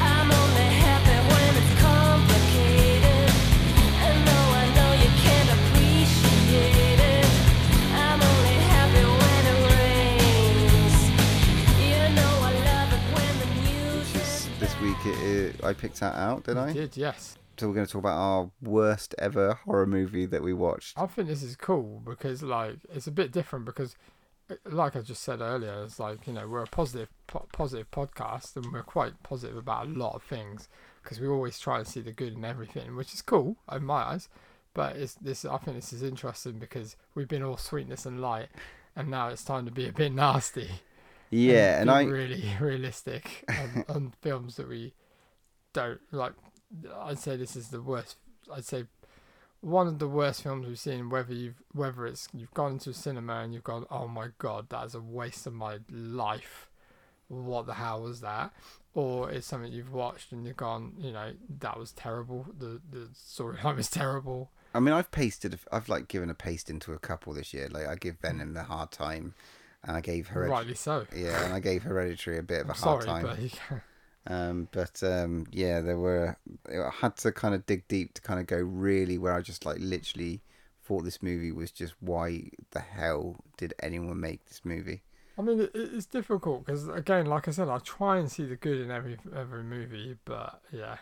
I'm only happy when it's complicated. And though I know you can't appreciate it, I'm only happy when it rains. You know I love it when the music. Is, this week it is, I picked that out, didn't I? You did, yes. So we're going to talk about our worst ever horror movie that we watched. I think this is cool because, like, it's a bit different because, like I just said earlier, it's like, you know, we're a positive, po- positive podcast and we're quite positive about a lot of things because we always try to see the good in everything, which is cool in my eyes. But it's this. I think this is interesting because we've been all sweetness and light, and now it's time to be a bit nasty. Yeah, and, and I really realistic on, on films that we don't like. I'd say this is the worst. I'd say one of the worst films we've seen. Whether you've whether it's you've gone into a cinema and you've gone, oh my god, that is a waste of my life. What the hell was that? Or it's something you've watched and you've gone, you know, that was terrible. The the storyline was terrible. I mean, I've pasted. I've like given a paste into a couple this year. Like I give Venom the hard time, and I gave Hereditary. Rightly so. Yeah, and I gave Hereditary a bit of a I'm hard sorry, time. Sorry, but. Um, but um, yeah, there were. I had to kind of dig deep to kind of go really where I just like literally thought this movie was just why the hell did anyone make this movie? I mean, it's difficult because again, like I said, I try and see the good in every every movie, but yeah.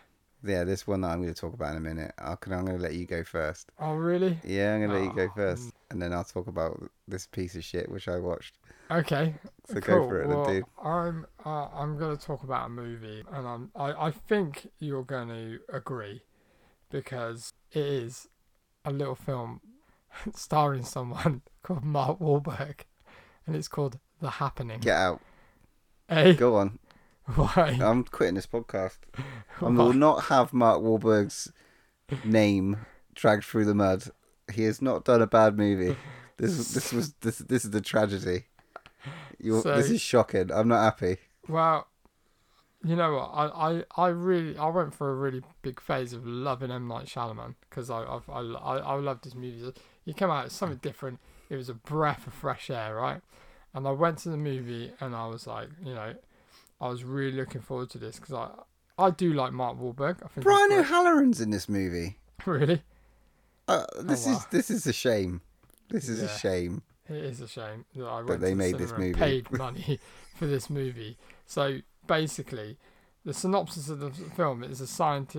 Yeah, this one that I'm going to talk about in a minute. I'm going to let you go first. Oh really? Yeah, I'm going to oh. let you go first, and then I'll talk about this piece of shit which I watched. Okay, so cool. Go for it, well, then, dude. I'm uh, I'm going to talk about a movie, and I'm I, I think you're going to agree because it is a little film starring someone called Mark Wahlberg, and it's called The Happening. Get out. Hey, go on. Why? I'm quitting this podcast. I will not have Mark Wahlberg's name dragged through the mud. He has not done a bad movie. This this was this this is the tragedy. You're, so, this is shocking. I'm not happy. Well, you know what? I, I, I really I went for a really big phase of loving M. Night Shyamalan because I I've, I I I loved his movies. He came out as something different. It was a breath of fresh air, right? And I went to the movie and I was like, you know, I was really looking forward to this because I I do like Mark Wahlberg. I think Brian O'Halloran's in this movie. Really? Uh, this oh, wow. is this is a shame. This is yeah. a shame. It is a shame that I went but they to the made this movie. Paid money for this movie. So basically, the synopsis of the film is a science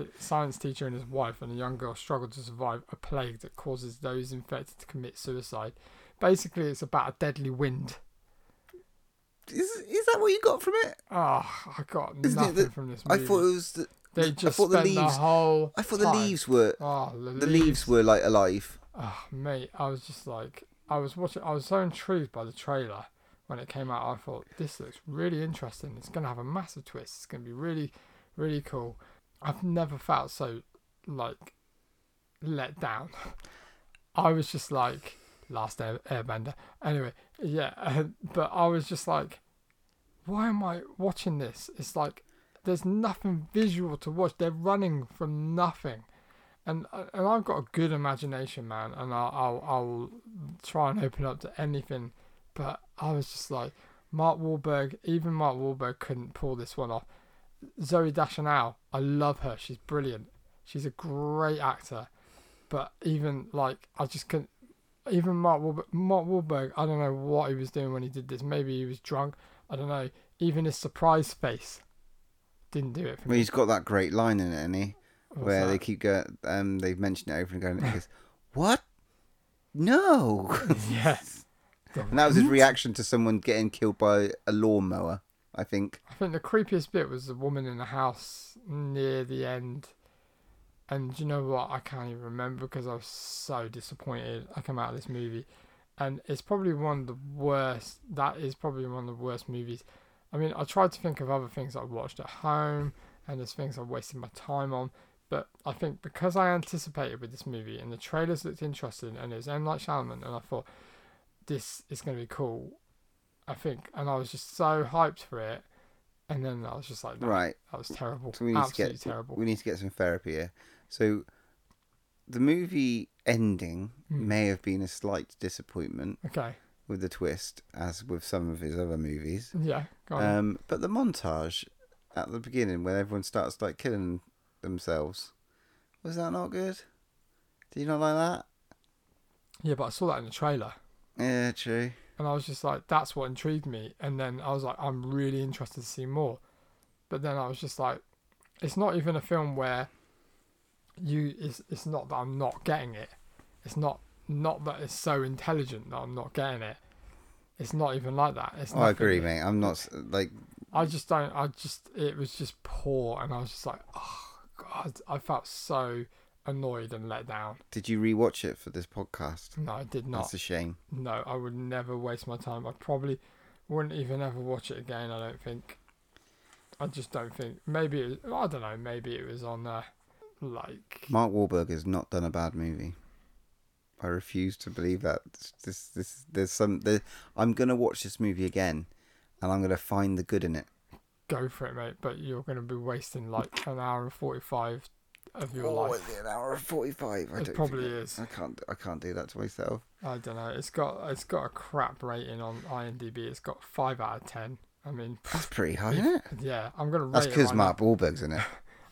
teacher and his wife and a young girl struggle to survive a plague that causes those infected to commit suicide. Basically, it's about a deadly wind. Is is that what you got from it? Oh, I got Isn't nothing the, from this movie. I thought it was the, They just I thought spent the, leaves, the whole. I thought time. the leaves were. Oh, the, the leaves. leaves were like alive. Oh, mate, I was just like, I was watching. I was so intrigued by the trailer when it came out. I thought, this looks really interesting. It's gonna have a massive twist. It's gonna be really, really cool. I've never felt so like let down. I was just like, Last Air, Airbender. Anyway, yeah, uh, but I was just like, why am I watching this? It's like there's nothing visual to watch. They're running from nothing, and and I've got a good imagination, man, and I'll I'll, I'll try and open up to anything. But I was just like, Mark Wahlberg, even Mark Wahlberg couldn't pull this one off. Zoe Deschanel, I love her. She's brilliant. She's a great actor. But even like, I just couldn't. Even Mark Wahlberg, Mark Wahlberg, I don't know what he was doing when he did this. Maybe he was drunk. I don't know. Even his surprise face didn't do it for well, me. Well, he's got that great line in it, hasn't he? What's where that? They keep going, um, they've mentioned it over and going, and he goes, what? No. Yes. And that was his reaction to someone getting killed by a lawnmower, I think. I think the creepiest bit was the woman in the house near the end. And you know what? I can't even remember because I was so disappointed I came out of this movie. And it's probably one of the worst. That is probably one of the worst movies. I mean, I tried to think of other things I watched at home, and there's things I wasted my time on. But I think because I anticipated with this movie, and the trailers looked interesting, and it was M. Night Shyamalan, and I thought, this is going to be cool, I think. And I was just so hyped for it. And then I was just like, no, right, that was terrible. So we need Absolutely to get, terrible. We need to get some therapy here. So the movie ending mm. may have been a slight disappointment. Okay. With the twist, as with some of his other movies. Yeah, go on. Um, but the montage at the beginning, when everyone starts like killing themselves, was that not good? Do you not like that? Yeah, but I saw that in the trailer. Yeah, true. And I was just like, that's what intrigued me. And then I was like, I'm really interested to see more. But then I was just like, it's not even a film where you, it's, it's not that I'm not getting it. It's not, not that it's so intelligent that I'm not getting it. It's not even like that. It's oh, I agree, mate. I'm not like, I just don't, I just, it was just poor. And I was just like, oh God, I felt so annoyed and let down. Did you rewatch it for this podcast? No, I did not. That's a shame. No, I would never waste my time. I probably wouldn't even ever watch it again. I don't think. I just don't think. Maybe it was, I don't know. Maybe it was on uh, like. Mark Wahlberg has not done a bad movie. I refuse to believe that. This, this, this there's some. There, I'm gonna watch this movie again, and I'm gonna find the good in it. Go for it, mate. But you're gonna be wasting like an hour and forty-five. Of your oh, life. Is it an hour and forty-five? I it don't probably think, is. I can't. I can't do that to myself. I don't know. It's got. It's got a crap rating on IMDb. It's got five out of ten. I mean, that's pretty high, isn't it? Yeah, I'm gonna. Rate that's because right Mark Wahlberg's in it.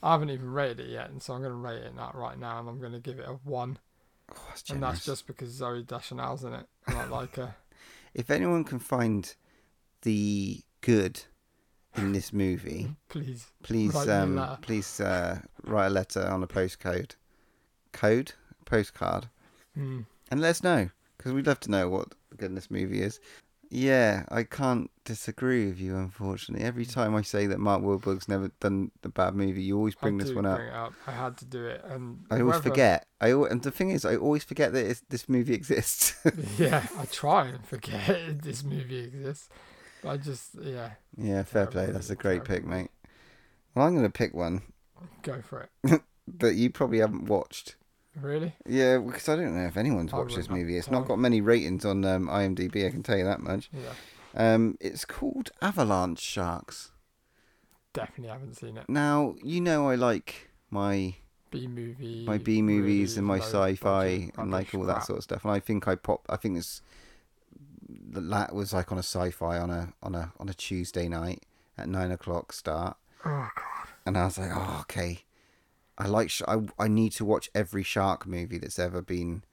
I haven't even rated it yet, and so I'm gonna rate it that right now, and I'm gonna give it a one. Oh, that's generous. And that's just because Zoe Deschanel's in it. And I like her. If anyone can find the good in this movie, please, please, write um, please uh, write a letter on a postcode, code, postcard, mm. and let us know, because we'd love to know what good this movie is. Yeah, I can't disagree with you. Unfortunately, every time I say that Mark Wahlberg's never done a bad movie, you always bring I this do one bring up. It up. I had to do it, and I always whether... forget. I always, and the thing is, I always forget that it's, this movie exists. Yeah, I try and forget this movie exists. I just, yeah. Yeah, fair play. That's a great pick, mate. Well, I'm going to pick one. Go for it. That you probably haven't watched. Really? Yeah, because I don't know if anyone's watched this movie. It's not got many ratings on um, IMDb, I can tell you that much. Yeah. Um, it's called Avalanche Sharks. Definitely haven't seen it. Now, you know I like my B-movie, my B-movies and my sci-fi and like all that sort of stuff. And I think I pop, I think it's... that was like on a sci-fi on a on a on a Tuesday night at nine o'clock start. Oh God! And I was like, oh okay, I like sh- I I need to watch every shark movie that's ever been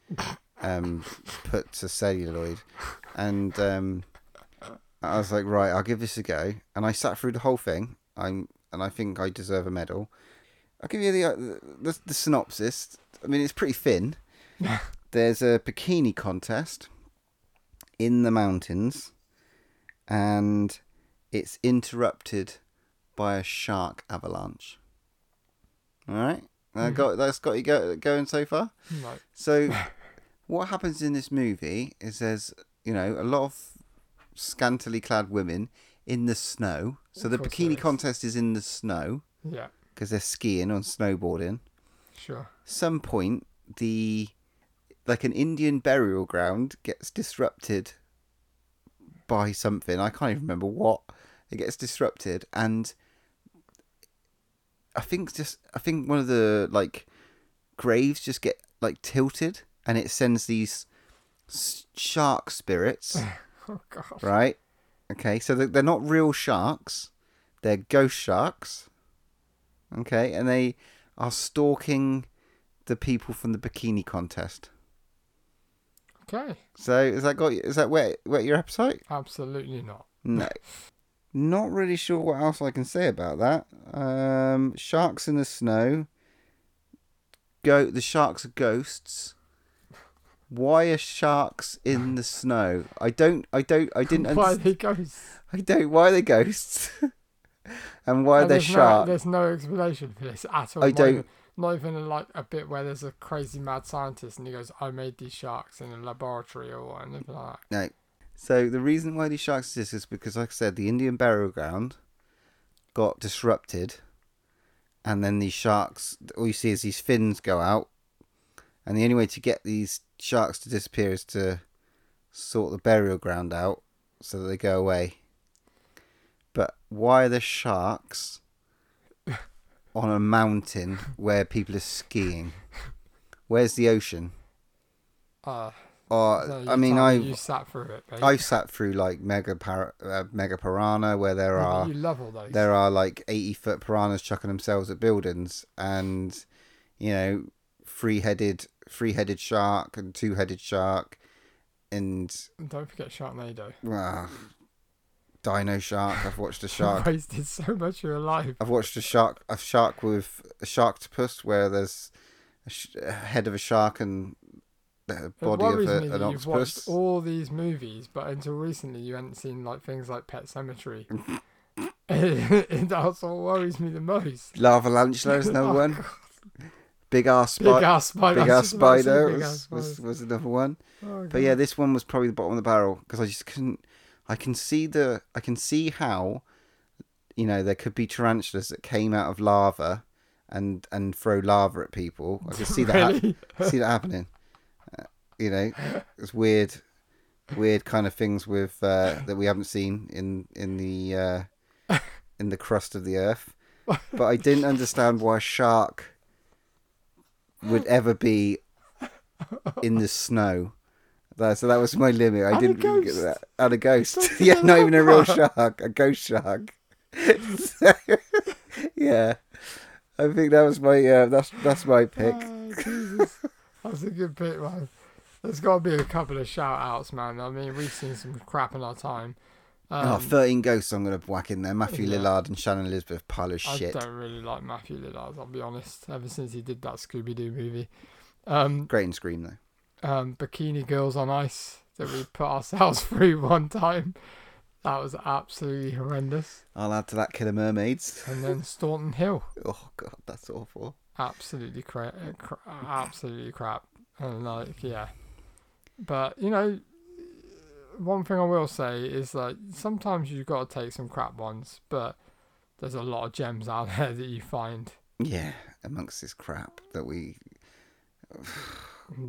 um put to celluloid, and um I was like, right, I'll give this a go, and I sat through the whole thing. I'm and I think I deserve a medal. I'll give you the the, the, the synopsis. I mean, it's pretty thin. There's a bikini contest in the mountains, and it's interrupted by a shark avalanche. All right. Uh, mm-hmm. got, that's got you go, going so far. Right. So what happens in this movie is there's, you know, a lot of scantily clad women in the snow. So the bikini contest is in the snow. Yeah. Because they're skiing or snowboarding. Sure. Some point, the like an Indian burial ground gets disrupted by something. I can't even remember what. It gets disrupted, and I think just I think one of the like graves just get like tilted, and it sends these shark spirits. Oh god! Right? Okay, so they're not real sharks; they're ghost sharks. Okay, and they are stalking the people from the bikini contest. Okay. So is that got is that wet wet your appetite? Absolutely not. No. Not really sure what else I can say about that. Um, sharks in the snow. Go. The sharks are ghosts. Why are sharks in the snow? I don't. I don't. I didn't. Why understand. Are they ghosts? I don't. Why are they ghosts? And why and are they sharks? No, there's no explanation for this at all. I don't. Not even, not even like a bit where there's a crazy mad scientist and he goes, "I made these sharks in a laboratory" or anything like that. No. So the reason why these sharks exist is because, like I said, the Indian burial ground got disrupted, and then these sharks, all you see is these fins go out, and the only way to get these sharks to disappear is to sort the burial ground out so that they go away. But why are there sharks on a mountain where people are skiing? Where's the ocean? Ah. Uh. Or so I mean, I you sat through it. Babe. I've sat through like mega para, uh, mega piranha where there yeah, are you love all those. There are like eighty foot piranhas chucking themselves at buildings, and you know, three headed three headed shark and two headed shark, and don't forget Sharknado. Uh, Dino Shark. I've watched a shark. You've wasted so much of your life. I've watched a shark a shark with a sharktopus where there's a, sh- a head of a shark and the body of a, me that an octopus. You've watched all these movies, but until recently you hadn't seen like things like Pet Sematary. That's what worries me the most. Lavalantula is another oh, one. God. Big ass spider. Big ass spider. Big ass spider was, was was another one. Oh, but yeah, this one was probably the bottom of the barrel because I just couldn't. I can see the. I can see how, you know, there could be tarantulas that came out of lava, and and throw lava at people. I can see that. Really? Ha- see that happening. You know, it's weird, weird kind of things with uh, that we haven't seen in in the uh, in the crust of the earth. But I didn't understand why a shark would ever be in the snow. That, so that was my limit. I and didn't really get that. And a ghost, yeah, not even a real shark, a ghost shark. So, yeah, I think that was my uh, that's that's my pick. Oh, Jesus. That's a good pick, man. There's got to be a couple of shout-outs, man. I mean, we've seen some crap in our time. Um, oh, thirteen Ghosts I'm going to whack in there. Matthew yeah. Lillard and Shannon Elizabeth, pile of I shit. I don't really like Matthew Lillard, I'll be honest, ever since he did that Scooby-Doo movie. Um, Great in Scream, though. Um, Bikini Girls on Ice that we put ourselves through one time. That was absolutely horrendous. I'll add to that Killer Mermaids. And then Staunton Hill. Oh, God, that's awful. Absolutely, cra- cra- absolutely crap. And, like, yeah. But, you know, one thing I will say is, like, sometimes you've got to take some crap ones, but there's a lot of gems out there that you find. Yeah, amongst this crap that we...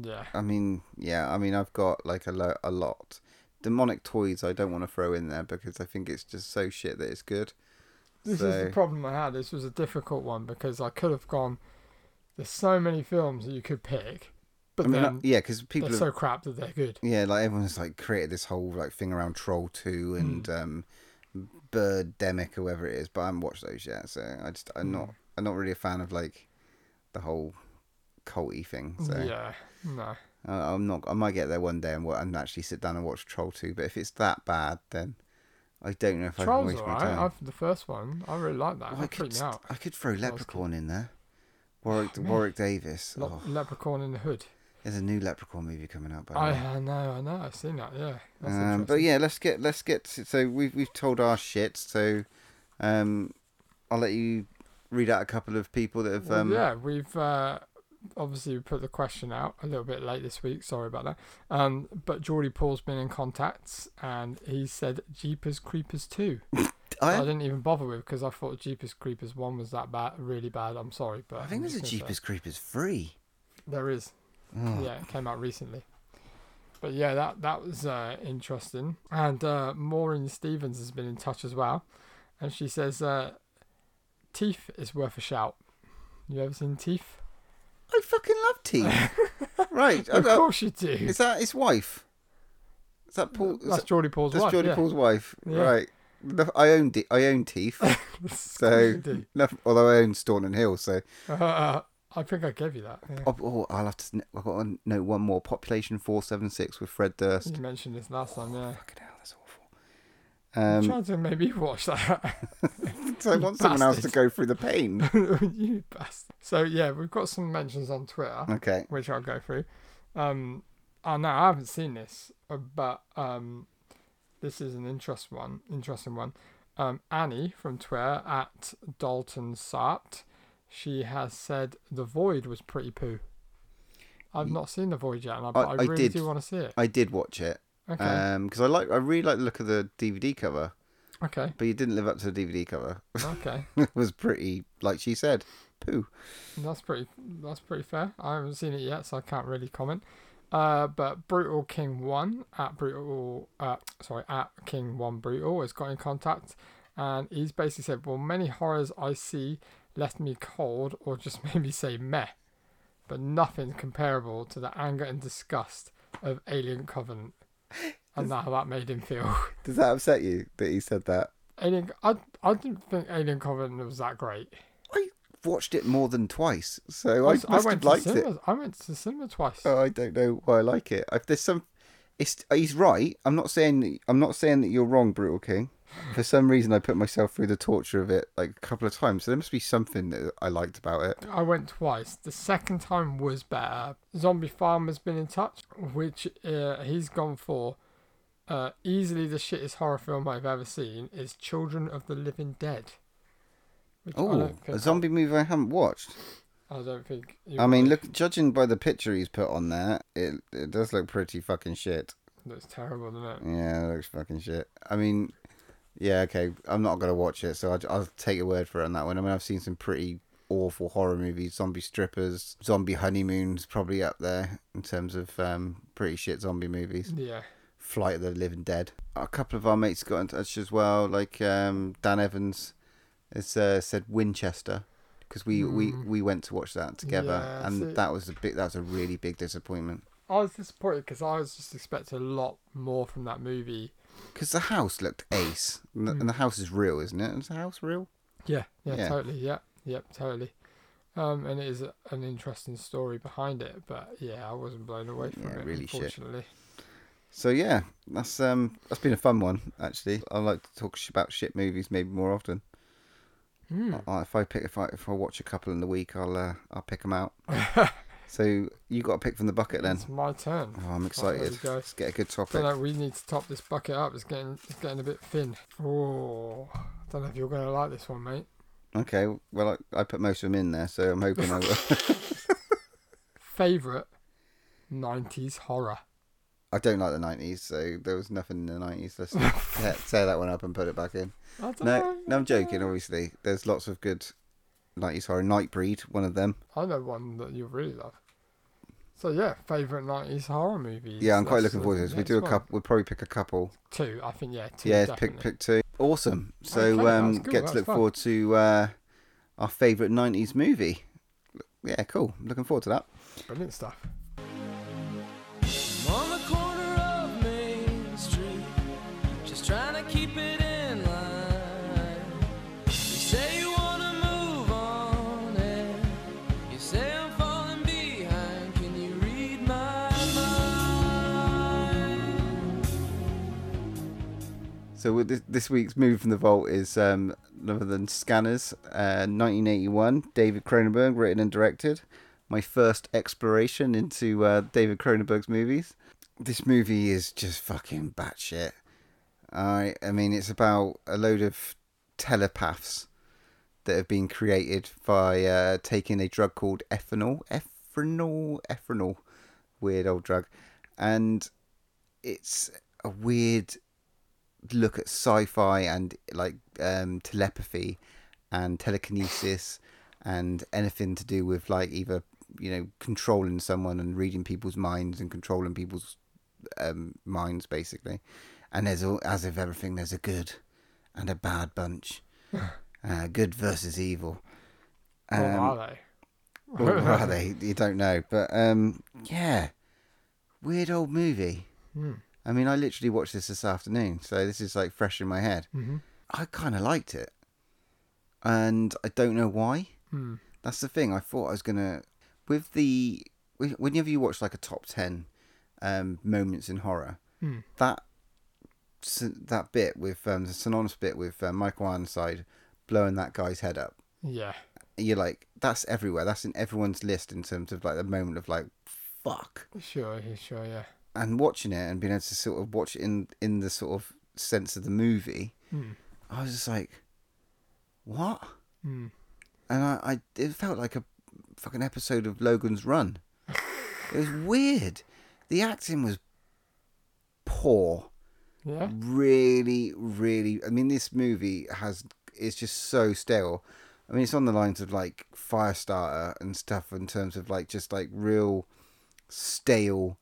yeah. I mean, yeah, I mean, I've got, like, a, lo- a lot. Demonic Toys I don't want to throw in there because I think it's just so shit that it's good. This so... is the problem I had. This was a difficult one because I could have gone... There's so many films that you could pick. But I mean, then, like, yeah, because people they're have, so crap that they're good. Yeah, like everyone's like created this whole like thing around Troll Two and mm. um, Birdemic or whatever it is, but I haven't watched those yet, so I just I'm mm. not I'm not really a fan of like the whole culty thing. So yeah, no, I, I'm not. I might get there one day and and actually sit down and watch Troll Two, but if it's that bad, then I don't know if Troll's I can waste right. my time. I've, the first one, I really like that. Well, I could out. I could throw Leprechaun in there. Warwick oh, Warwick Davis. Le- oh. Leprechaun in the Hood. There's a new Leprechaun movie coming out. By the way. I know, I know, I've seen that. Yeah. That's um, but yeah, let's get let's get. To, so we've we've told our shit. So, um, I'll let you read out a couple of people that have... Um... Well, yeah, we've uh, obviously put the question out a little bit late this week. Sorry about that. Um, but Geordie Paul's been in contact and he said Jeepers Creepers two. I, I didn't even bother with because I thought Jeepers Creepers one was that bad, really bad. I'm sorry, but I think I'm there's a Jeepers say. Creepers three. There is. Oh. Yeah, it came out recently. But yeah, that that was uh, interesting. And uh, Maureen Stevens has been in touch as well, and she says, uh, "Teeth is worth a shout." You ever seen Teeth? I fucking love Teeth. Right, of I, course I, you do. Is that his wife? Is that Paul? That's is Geordie Paul's that's wife. That's Geordie yeah. Paul's wife, yeah. Right? I own de- I own Teeth, so nothing, although I own Staunton Hill, so uh, uh, I think I gave you that. Yeah. Oh, oh, I'll have to. I've got to know one more. Population four seven six with Fred Durst. You mentioned this last time, yeah. Oh, fucking hell, that's awful. Um, I'm trying to maybe watch that. So I want bastard. someone else to go through the pain. You bastard. So yeah, we've got some mentions on Twitter, okay, which I'll go through. Um, oh no, I haven't seen this, but um. This is an interest one, interesting one. Um, Annie from Twitter at Dalton Sart, she has said The Void was pretty poo. I've not seen The Void yet, and I, I, I really I did, do want to see it. I did watch it. Okay. Um, because I like, I really like the look of the D V D cover. Okay. But you didn't live up to the D V D cover. Okay. It was pretty, like she said, poo. That's pretty. That's pretty fair. I haven't seen it yet, so I can't really comment. Uh, but Brutal King One at Brutal, uh, sorry, at King One Brutal has got in contact, and he's basically said, "Well, many horrors I see left me cold or just made me say meh, but nothing comparable to the anger and disgust of Alien Covenant." And that's how that made him feel. Does that upset you that he said that? Alien, I, I didn't think Alien Covenant was that great. Watched it more than twice, so I, I must I went have liked to it. I went to the cinema twice. Oh, I don't know why I like it. If there's some, it's he's right. I'm not saying I'm not saying that you're wrong, Brutal King. For some reason, I put myself through the torture of it like a couple of times. So there must be something that I liked about it. I went twice. The second time was better. Zombie Farmer's been in touch, which uh, he's gone for. Uh, easily the shittest horror film I've ever seen is Children of the Living Dead. Oh, a zombie I... movie I haven't watched. I don't think. I mean, look, judging by the picture he's put on there, it it does look pretty fucking shit. Looks terrible, doesn't it? Yeah, it looks fucking shit. I mean, yeah, okay, I'm not gonna watch it, so I'll, I'll take your word for it on that one. I mean, I've seen some pretty awful horror movies. Zombie Strippers, Zombie Honeymoon's probably up there in terms of um, pretty shit zombie movies. Yeah. Flight of the Living Dead. A couple of our mates got in touch as well, like um, Dan Evans. It's uh, said Winchester because we, mm. we, we went to watch that together, yeah, and see, that was a big that was a really big disappointment. I was disappointed because I was just expecting a lot more from that movie. Because the house looked ace, and, mm. the, and the house is real, isn't it? Is the house real? Yeah, yeah, yeah. totally, yeah, yep, yeah, totally. Um, and it is a, an interesting story behind it, but yeah, I wasn't blown away from yeah, it. Really unfortunately. Shit. So yeah, that's um that's been a fun one actually. I like to talk about shit movies maybe more often. Mm. I, if I pick, if I if I watch a couple in the week, I'll uh, I'll pick them out. So you got to pick from the bucket then. It's my turn. Oh, I'm excited. Oh, let's get a good topic. Like we need to top this bucket up. It's getting it's getting a bit thin. Oh, I don't know if you're going to like this one, mate. Okay, well I, I put most of them in there, so I'm hoping I will. Favorite nineties horror. I don't like the nineties, so there was nothing in the nineties. Let's tear that one up and put it back in. I don't no, know. no, I'm joking, obviously. There's lots of good nineties horror. Nightbreed, one of them. I know one that you really love. So, yeah, favourite nineties horror movies. Yeah, I'm quite That's looking forward to this. We do a couple. We'll probably pick a couple. Two, I think, yeah, two. Yeah, definitely. pick pick two. Awesome. So, okay, um, get That's to look fun. forward to uh, our favourite nineties movie. Yeah, cool. Looking forward to that. Brilliant stuff. Trying to keep it in line. You say you want to move on, and you say I'm falling behind. Can you read my mind? So with this, this week's Move from the Vault is um, other than Scanners, uh, nineteen eighty-one, David Cronenberg, written and directed. My first exploration into uh, David Cronenberg's movies. This movie is just fucking batshit. I I mean, it's about a load of telepaths that have been created by uh, taking a drug called ethanol, Ephrenol, Ephrenol, weird old drug. And it's a weird look at sci-fi and like um, telepathy and telekinesis and anything to do with like either, you know, controlling someone and reading people's minds and controlling people's um, minds, basically. And there's all, as of everything, there's a good and a bad bunch. Uh, good versus evil. Um, what are they? What are they? You don't know. But um, yeah, weird old movie. Mm. I mean, I literally watched this this afternoon, so this is like fresh in my head. Mm-hmm. I kind of liked it. And I don't know why. Mm. That's the thing. I thought I was going to... With the... Whenever you watch like a top ten um, moments in horror, mm. that... So that bit with um, the synonymous bit with uh, Michael Ironside blowing that guy's head up. Yeah, you're like, that's everywhere. That's in everyone's list in terms of like the moment of like, fuck. Sure, sure, yeah. And watching it and being able to sort of watch it in in the sort of sense of the movie, mm. I was just like, what? Mm. And I, I, it felt like a fucking episode of Logan's Run. It was weird. The acting was poor. Yeah. Really, really. I mean, this movie has is just so stale. I mean, it's on the lines of like Firestarter and stuff in terms of like just like real stale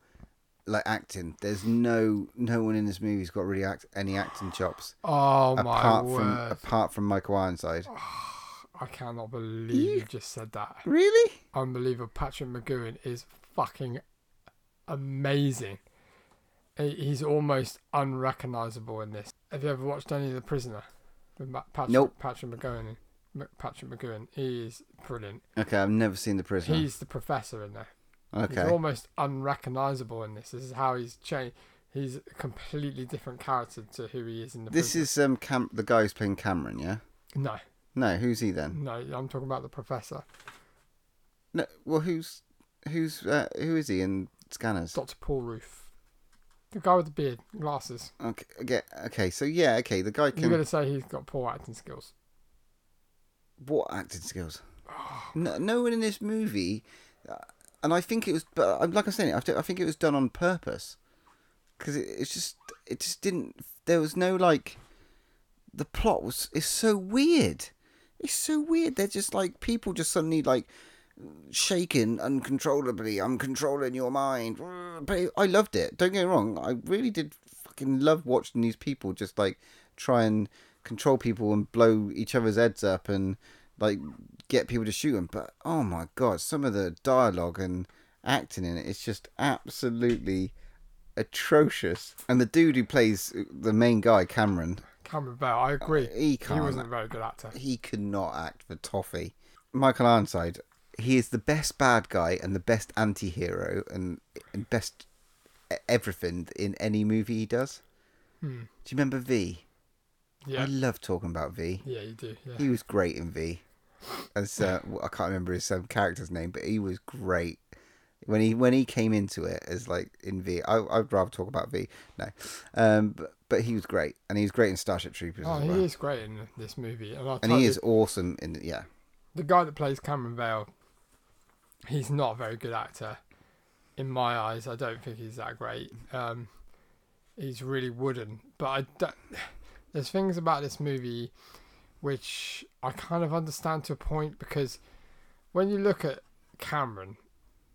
like acting. There's no no one in this movie's got really act any acting chops. Oh my apart word! From, apart from Michael Ironside. Oh, I cannot believe you? you just said that. Really? Unbelievable. Patrick McGoohan is fucking amazing. He's almost unrecognizable in this. Have you ever watched any of The Prisoner? With Patrick, nope. Patrick McGoohan. Patrick McGoohan. He is brilliant. Okay, I've never seen The Prisoner. He's the professor in there. Okay. He's almost unrecognizable in this. This is how he's changed. He's a completely different character to who he is in The This Prisoner. Is um Cam- the guy who's playing Cameron, yeah? No. No, who's he then? No, I'm talking about the professor. No, well, who's who's uh, who is he in Scanners? Doctor Paul Roof. The guy with the beard, glasses. Okay, okay, okay. So yeah, okay. The guy can. You're gonna say he's got poor acting skills. What acting skills? Oh. No, no one in this movie, uh, and I think it was. But like I'm saying, I think it was done on purpose, because it, it's just, it just didn't. There was no like, the plot was. It's so weird. It's so weird. They're just like people just suddenly like. Shaken uncontrollably. I'm controlling your mind. But I loved it. Don't get me wrong. I really did fucking love watching these people just like try and control people and blow each other's heads up and like get people to shoot them. But oh my god, some of the dialogue and acting in it is just absolutely atrocious. And the dude who plays the main guy, Cameron. Cameron Bell. I agree. He, he wasn't a very good actor. He could not act for toffee. Michael Ironside. He is the best bad guy and the best anti-hero and, and best everything in any movie he does. Hmm. Do you remember V? Yeah. I love talking about V. Yeah, you do. Yeah. He was great in V. As uh, I can't remember his um, character's name, but he was great when he when he came into it as like in V. I I'd rather talk about V. No, um, but, but he was great, and he was great in Starship Troopers. Oh, as well. He is great in this movie, and, I'll and he you, is awesome in yeah. The guy that plays Cameron Vale. He's not a very good actor. In my eyes, I don't think he's that great. Um, he's really wooden. But I don't, there's things about this movie which I kind of understand to a point, because when you look at Cameron,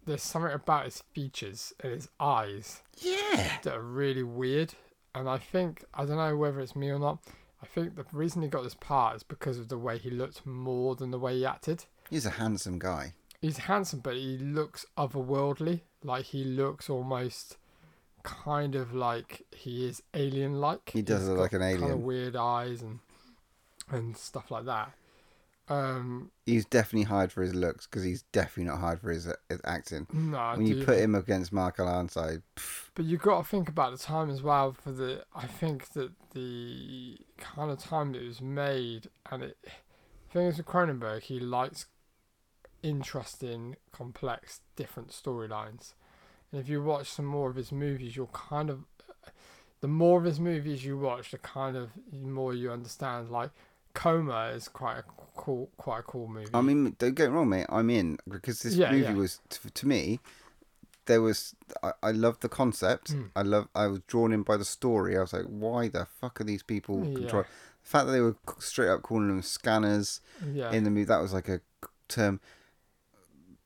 there's something about his features and his eyes yeah. that are really weird. And I think, I don't know whether it's me or not, I think the reason he got this part is because of the way he looked more than the way he acted. He's a handsome guy. He's handsome, but he looks otherworldly. Like, he looks almost kind of like he is alien-like. He does look like an alien. Kind of weird eyes and and stuff like that. Um, he's definitely hired for his looks, because he's definitely not hired for his, his acting. No, when you put him against Michael Ironside. Pff. But you got to think about the time as well. For the, I think that the kind of time that it was made, and it, the thing is with Cronenberg, he likes interesting, complex, different storylines. And if you watch some more of his movies, you'll kind of, the more of his movies you watch, the kind of the more you understand, like Coma is quite a cool, quite a cool movie. I mean, don't get me wrong, mate. I'm in because this yeah, movie yeah. was to, to me. There was, I, I loved the concept. Mm. I love. I was drawn in by the story. I was like, why the fuck are these people yeah. controlled? The fact that they were straight up calling them scanners yeah. in the movie, that was like a term.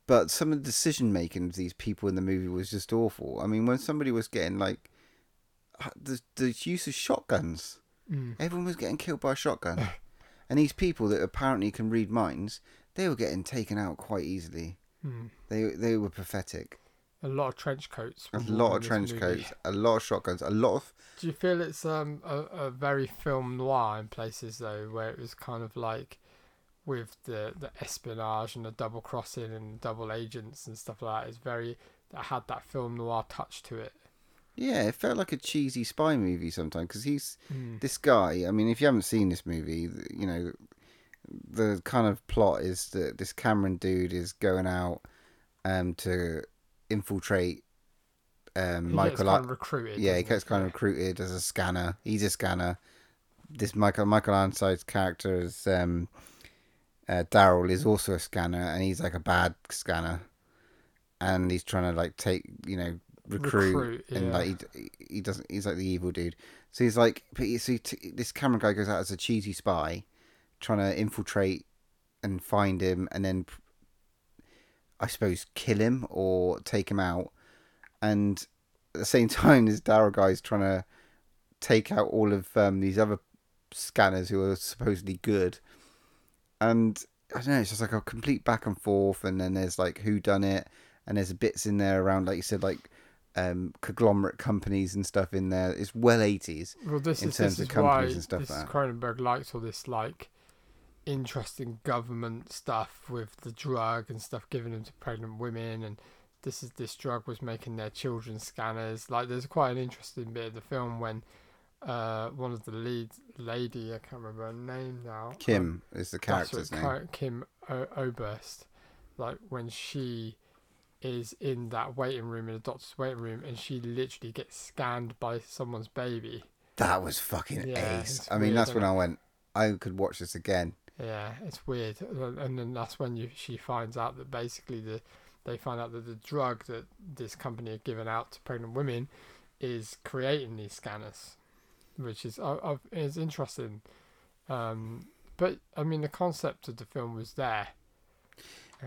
But some of the decision making of these people in the movie was just awful. I mean, when somebody was getting like the the use of shotguns, mm. everyone was getting killed by a shotgun, and these people that apparently can read minds, they were getting taken out quite easily. Mm. They they were pathetic. A lot of trench coats. A lot of trench movie. coats. A lot of shotguns. A lot of. Do you feel it's um a, a very film noir in places though, where it was kind of like, with the, the espionage and the double crossing and double agents and stuff like that, it's very that had that film noir touch to it. Yeah, it felt like a cheesy spy movie sometimes because he's mm. this guy. I mean, if you haven't seen this movie, you know the kind of plot is that this Cameron dude is going out um to. infiltrate um he Michael gets kind of recruited, yeah he gets he? kind of recruited as a scanner. He's a scanner. This Michael Michael Ironside's character is um uh, Daryl is also a scanner, and he's like a bad scanner, and he's trying to like take you know recruit, recruit and yeah. like he, he doesn't he's like the evil dude. So he's like but you see t- this Cameron guy goes out as a cheesy spy trying to infiltrate and find him, and then I suppose kill him or take him out. And at the same time, this Daryl guy's trying to take out all of um, these other scanners who are supposedly good. And I don't know, it's just like a complete back and forth. And then there's like who done it, and there's bits in there around, like you said, like um, conglomerate companies and stuff in there. It's well eighties well, this in is, terms this of companies why and stuff. This like that. Cronenberg likes all this like interesting government stuff with the drug and stuff given them to pregnant women, and this is this drug was making their children scanners. Like there's quite an interesting bit of the film when uh one of the lead lady, I can't remember her name now, Kim um, is the character's name, Kim o- Oberst, like when she is in that waiting room, in the doctor's waiting room, and she literally gets scanned by someone's baby. That was fucking yeah, ace. I mean weird, that's when it? I went I could watch this again. Yeah, it's weird, and then that's when you she finds out that basically the they find out that the drug that this company had given out to pregnant women is creating these scanners, which is uh, is interesting. Um, but I mean, the concept of the film was there.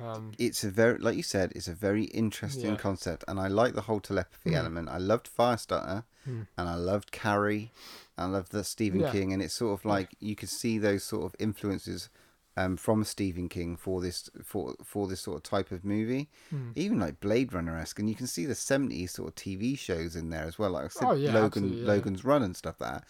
Um, it's a very, like you said, it's a very interesting yeah. concept, and I like the whole telepathy mm. element. I loved Firestarter, mm. and I loved Carrie. I love the Stephen yeah. King, and it's sort of like you could see those sort of influences um, from Stephen King for this for for this sort of type of movie, mm. even like Blade Runner-esque, and you can see the seventies sort of T V shows in there as well, like I said, oh, yeah, Logan yeah. Logan's Run and stuff like that.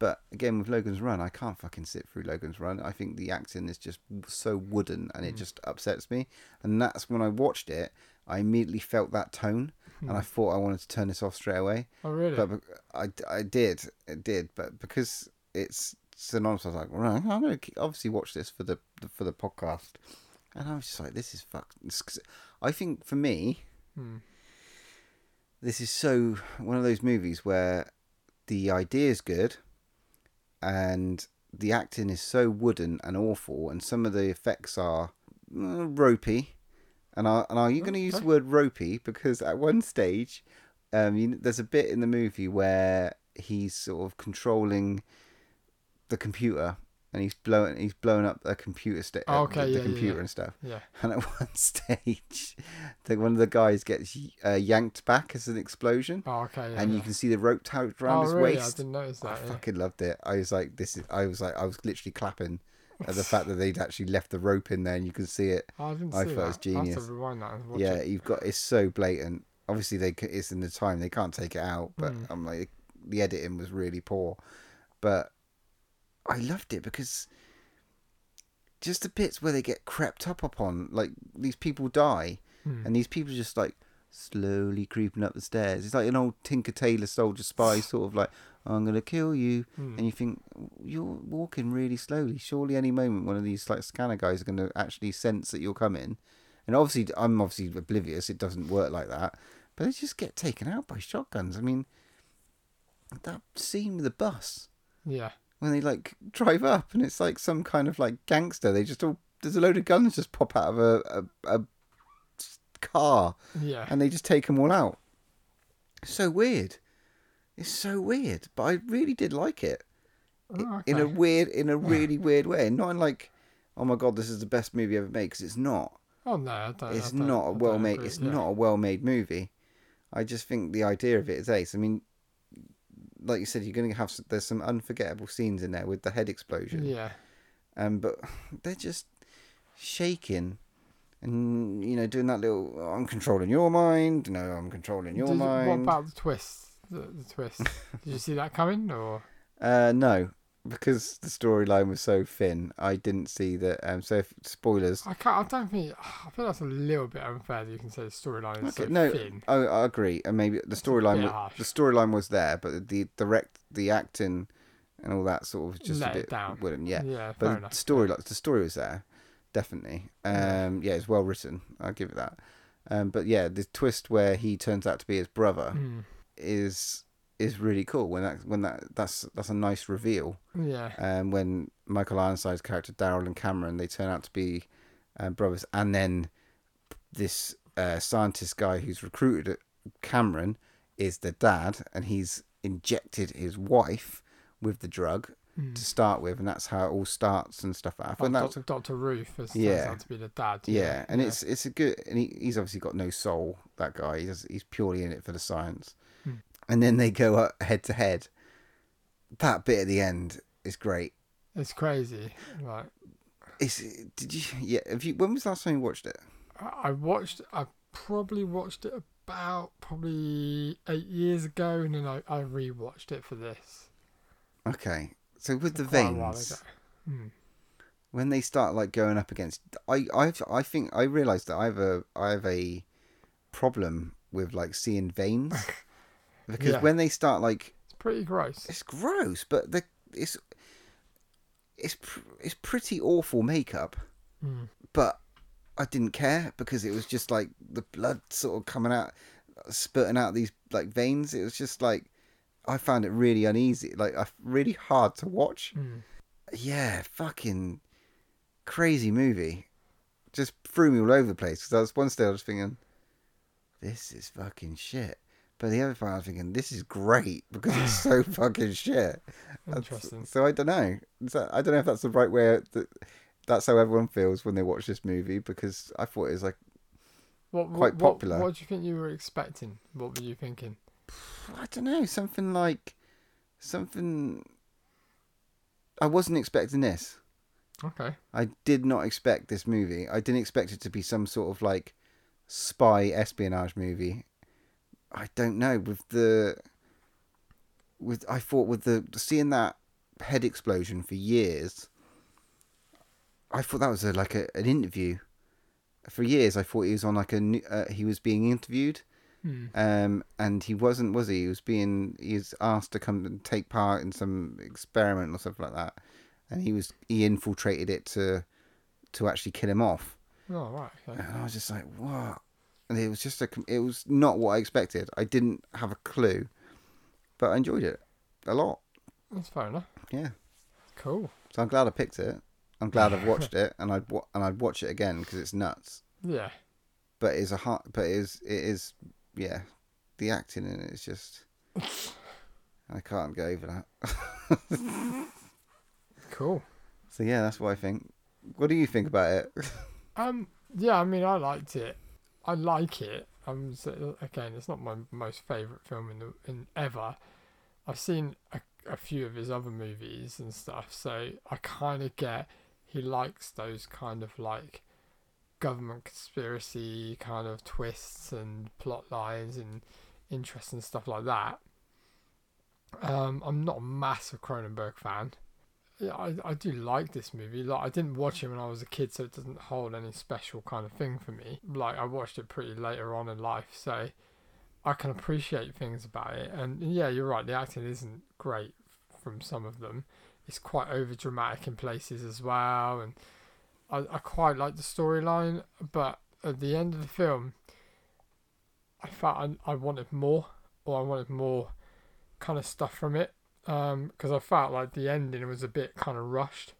But again, with Logan's Run, I can't fucking sit through Logan's Run. I think the acting is just so wooden, and it mm. just upsets me. And that's when I watched it, I immediately felt that tone, mm. and I thought I wanted to turn this off straight away. Oh, really? But I, I did, it did. But because it's synonymous, I was like, well, I'm going to obviously watch this for the for the podcast. And I was just like, this is fucking... I think for me, mm. this is so... one of those movies where the idea is good, and the acting is so wooden and awful, and some of the effects are uh, ropey. And are, and are you going to use the word ropey? Because at one stage, um, you, there's a bit in the movie where he's sort of controlling the computer, and he's blowing he's blowing up a computer st- oh, okay, the, yeah, the computer yeah. and stuff. Yeah. And at one stage, the, one of the guys gets uh, yanked back as an explosion. Oh, okay. Yeah, and yeah. you can see the rope tied around oh, his really? waist. I didn't notice that. I yeah. fucking loved it. I was like, this is. I was like, I was literally clapping. And the fact that they'd actually left the rope in there and you can see it, oh, I, didn't I see thought that. It was genius. I have to rewind that and watch yeah, it. You've got it's so blatant. Obviously, they it's in the time they can't take it out, but mm. I'm like the editing was really poor, but I loved it because just the bits where they get crept up upon, like these people die, mm. and these people just like slowly creeping up the stairs. It's like an old Tinker Tailor Soldier Spy sort of like. I'm going to kill you. Hmm. And you think, you're walking really slowly. Surely any moment one of these like scanner guys are going to actually sense that you're coming. And obviously, I'm obviously oblivious. It doesn't work like that. But they just get taken out by shotguns. I mean, that scene with the bus. Yeah. when they like drive up, and it's like some kind of like gangster. They just all, there's a load of guns just pop out of a a, a car, yeah, and they just take them all out. So weird. It's so weird, but I really did like it. Oh, okay. In a weird, in a really weird way, not in like, oh my god, this is the best movie ever made, because it's not. Oh no, I don't, it's I don't, not a well made. It's yeah. not a well made movie. I just think the idea of it is ace. I mean, like you said, you're going to have some, there's some unforgettable scenes in there with the head explosion. Yeah. Um, but they're just shaking, and you know, doing that little oh, I'm controlling your mind. No, I'm controlling your Did, mind. What about the twist? The, the twist. Did you see that coming or? Uh, no, because the storyline was so thin, I didn't see that. Um, so if, spoilers. I can't. I don't think. I feel that's a little bit unfair that you can say the storyline is okay, so no, thin. I, I agree, and maybe the storyline. The storyline was there, but the direct, the acting, and all that sort of just let a bit down. Wouldn't, yeah. Yeah, but the story, like the story was there, definitely. Um, yeah, it's well written. I'll give it that. Um, but yeah, the twist where he turns out to be his brother mm. is. is really cool when that when that that's that's a nice reveal. Yeah. Um, when Michael Ironside's character Daryl and Cameron, they turn out to be uh, brothers, and then this uh, scientist guy who's recruited Cameron is the dad, and he's injected his wife with the drug mm. to start with, and that's how it all starts and stuff. Like that. Do- Doctor Ruth is yeah. out to be the dad. Yeah, yeah. and yeah. it's it's a good, and he, he's obviously got no soul. That guy, he does, he's purely in it for the science. Mm. And then they go up head to head. That bit at the end is great. It's crazy, right? It's did you? Yeah. Have you? When was the last time you watched it? I watched. I probably watched it about probably eight years ago, and then I, I rewatched it for this. Okay, so with the Quite veins, hmm. when they start like going up against, I I I think I realised that I have a I have a problem with like seeing veins. Because yeah. when they start, like, it's pretty gross. It's gross, but the it's it's it's pretty awful makeup. Mm. But I didn't care because it was just like the blood sort of coming out, spurting out these like veins. It was just like I found it really uneasy, like really hard to watch. Mm. Yeah, fucking crazy movie. Just threw me all over the place because I was one stage I was thinking, this is fucking shit. But the other part, I was thinking, this is great because it's so fucking shit. Interesting. That's, so I don't know. That, I don't know if that's the right way. That, that's how everyone feels when they watch this movie because I thought it was like what, quite what, popular. What, what do you think you were expecting? What were you thinking? I don't know. Something like something. I wasn't expecting this. Okay. I did not expect this movie. I didn't expect it to be some sort of like spy espionage movie. I don't know with the with I thought with the seeing that head explosion for years. I thought that was a, like a, an interview. For years, I thought he was on like a uh, he was being interviewed, hmm. um, and he wasn't, was he? He was being he was asked to come and take part in some experiment or something like that, and he was he infiltrated it to to actually kill him off. Oh right. Okay. And I was just like, what? And it was just a, it was not what I expected. I didn't have a clue, but I enjoyed it a lot. That's fair enough. Yeah. Cool. So I'm glad I picked it. I'm glad I've watched it, and I'd and I'd watch it again because it's nuts. Yeah. But it's a hard, but it is it is yeah, the acting in it is just I can't get over that. Cool. So yeah, that's what I think. What do you think about it? um. Yeah. I mean, I liked it. I like it. I'm again. It's not my most favourite film in the in ever. I've seen a, a few of his other movies and stuff, so I kind of get he likes those kind of like government conspiracy kind of twists and plot lines and interesting stuff like that. Um, I'm not a massive Cronenberg fan. Yeah, I I do like this movie. Like I didn't watch it when I was a kid, so it doesn't hold any special kind of thing for me. Like I watched it pretty later on in life, so I can appreciate things about it. And yeah, you're right. The acting isn't great from some of them. It's quite over dramatic in places as well. And I I quite like the storyline, but at the end of the film, I felt I I wanted more, or I wanted more kind of stuff from it. um, because I felt like the ending was a bit kind of rushed.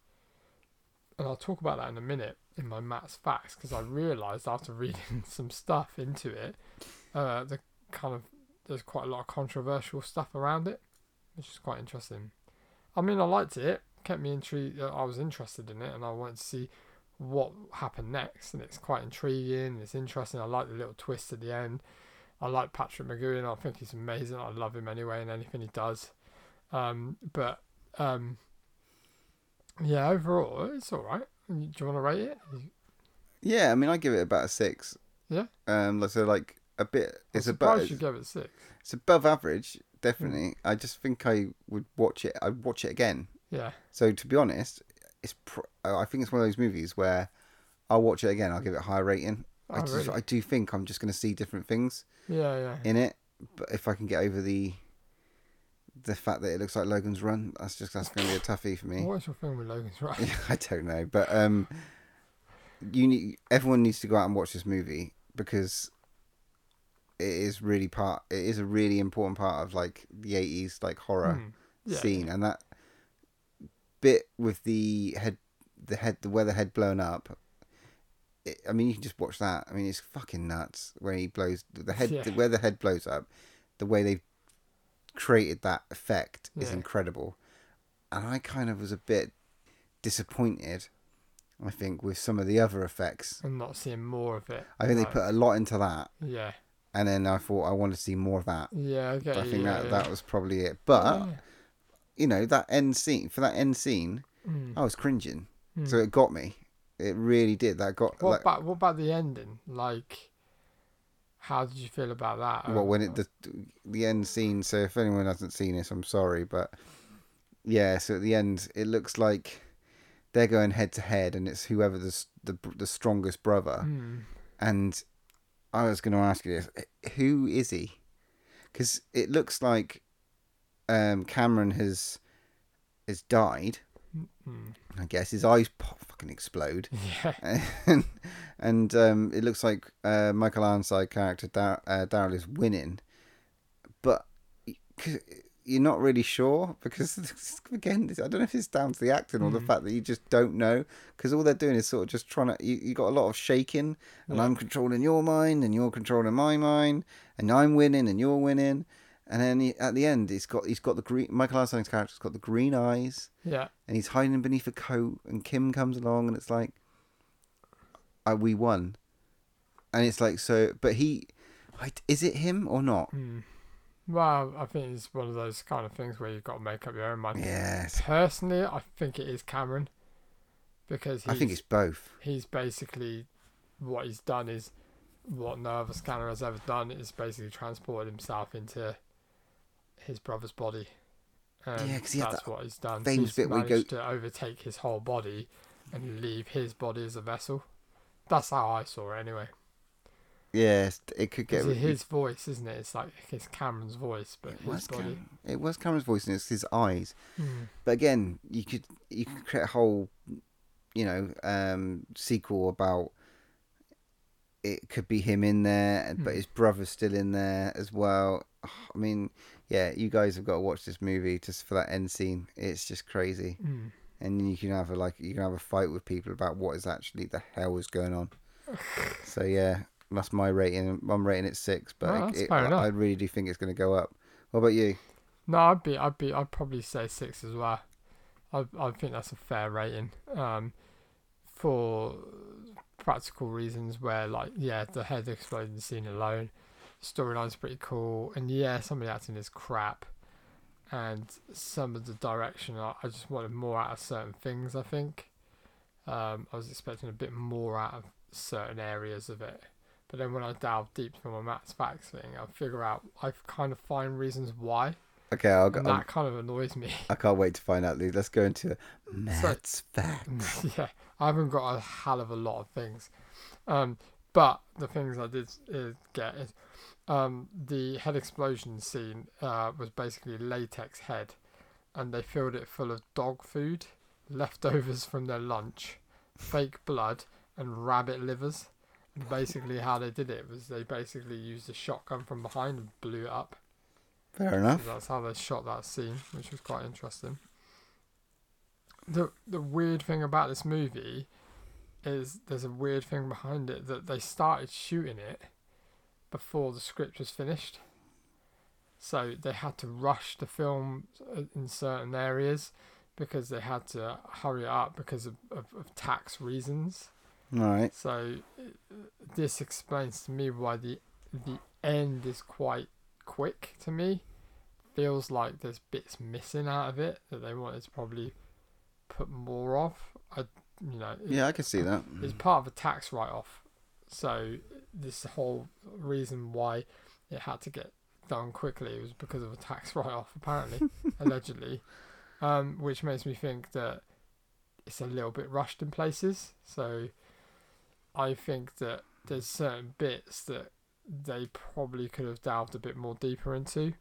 And I'll talk about that in a minute in my Matt's Facts, because I realised after reading some stuff into it, uh, the kind of there's quite a lot of controversial stuff around it, which is quite interesting. I mean, I liked it. Kept me intrigued. I was interested in it, and I wanted to see what happened next. And it's quite intriguing. It's interesting. I like the little twist at the end. I like Patrick McGoohan. I think he's amazing. I love him anyway, and anything he does. Um, but um, yeah, overall, it's all right. Do you want to rate it? Yeah, I mean, I give it about a six. Yeah. Um, so like a bit. It's about. You gave it six. It's above average, definitely. Mm. I just think I would watch it. I'd watch it again. Yeah. So to be honest, it's. Pr- I think it's one of those movies where I'll watch it again. I'll give it a high rating. Oh, I just, really? I do think I'm just going to see different things. Yeah, yeah. In it, but if I can get over the. The fact that it looks like Logan's Run, that's just that's going to be a toughie for me. What's your film with Logan's Run? I don't know, but um, you need everyone needs to go out and watch this movie because it is really part. It is a really important part of like the eighties like horror mm, yeah. scene, and that bit with the head, the head, the where the head blown up. It, I mean, you can just watch that. I mean, it's fucking nuts when he blows the head yeah. where the head blows up. The way they've created that effect yeah. is incredible, and I kind of was a bit disappointed, I think, with some of the other effects. I'm not seeing more of it. I think no. they put a lot into that. Yeah. And then I thought I want to see more of that. Yeah, okay. But I think yeah, that yeah. that was probably it. But yeah. you know that end scene for that end scene, mm. I was cringing. Mm. So it got me. It really did. That got. What like, about what about the ending? Like. How did you feel about that? Well, when it the the end scene. So if anyone hasn't seen this, I'm sorry, but yeah. So at the end, it looks like they're going head to head, and it's whoever the the, the strongest brother. Mm. And I was going to ask you this: who is he? Because it looks like um, Cameron has has died. Mm. I guess his eyes pop, fucking explode. Yeah. And, and um, it looks like uh, Michael Ironside character Dar- uh, Daryl is winning, but you're not really sure because again, I don't know if it's down to the acting mm. or the fact that you just don't know. Because all they're doing is sort of just trying to. You, you got a lot of shaking, and yeah. I'm controlling your mind, and you're controlling my mind, and I'm winning, and you're winning. And then he, at the end, he's got he's got the green. Michael Ironside's character's got the green eyes. Yeah. And he's hiding beneath a coat. And Kim comes along, and it's like, I, we won. And it's like so, but he, is it him or not? Mm. Well, I think it's one of those kind of things where you've got to make up your own mind. Yes. Personally, I think it is Cameron, because he's, I think it's both. He's basically what he's done is what no other scanner has ever done is basically transported himself into. His brother's body. Um, yeah, because that's that what he's done. He's bit managed we go... to overtake his whole body and leave his body as a vessel. That's how I saw it, anyway. Yeah, it could get it's his voice, isn't it? It's like it's Cameron's voice, but it his body. Cam... It was Cameron's voice, and it's his eyes. Mm. But again, you could you could create a whole, you know, um, sequel about. It could be him in there, but mm. his brother's still in there as well. I mean, yeah, you guys have got to watch this movie just for that end scene. It's just crazy, mm. and then you can have a like you can have a fight with people about what is actually the hell is going on. So yeah, that's my rating. I'm rating it six, but well, it, it, I, I really do think it's going to go up. What about you? No, I'd be, I'd be, I'd probably say six as well. I, I think that's a fair rating. Um, for. Practical reasons where like yeah the head exploding scene alone, storyline's pretty cool, and yeah some of the acting is crap, and some of the direction I, I just wanted more out of certain things. I think um, I was expecting a bit more out of certain areas of it, but then when I delve deep from my Matt's Facts thing, I figure out I kind of find reasons why. Okay, I'll go. And that I'll, kind of annoys me. I can't wait to find out, dude. Let's go into Matt's so, Facts. Yeah, I haven't got a hell of a lot of things. Um, but the things I did uh, get is um, the head explosion scene uh, was basically latex head, and they filled it full of dog food, leftovers from their lunch, fake blood, and rabbit livers. And basically how they did it was they basically used a shotgun from behind and blew it up. Fair enough. That's how they shot that scene, which was quite interesting. The the weird thing about this movie is there's a weird thing behind it that they started shooting it before the script was finished. So they had to rush the film in certain areas because they had to hurry up because of, of, of tax reasons. All right. So this explains to me why the the end is quite quick to me. Feels like there's bits missing out of it that they wanted to probably put more of. I, you know. Yeah, I can see that. It's part of a tax write-off. So this whole reason why it had to get done quickly was because of a tax write-off, apparently, allegedly, um, which makes me think that it's a little bit rushed in places. So I think that there's certain bits that they probably could have delved a bit more deeper into.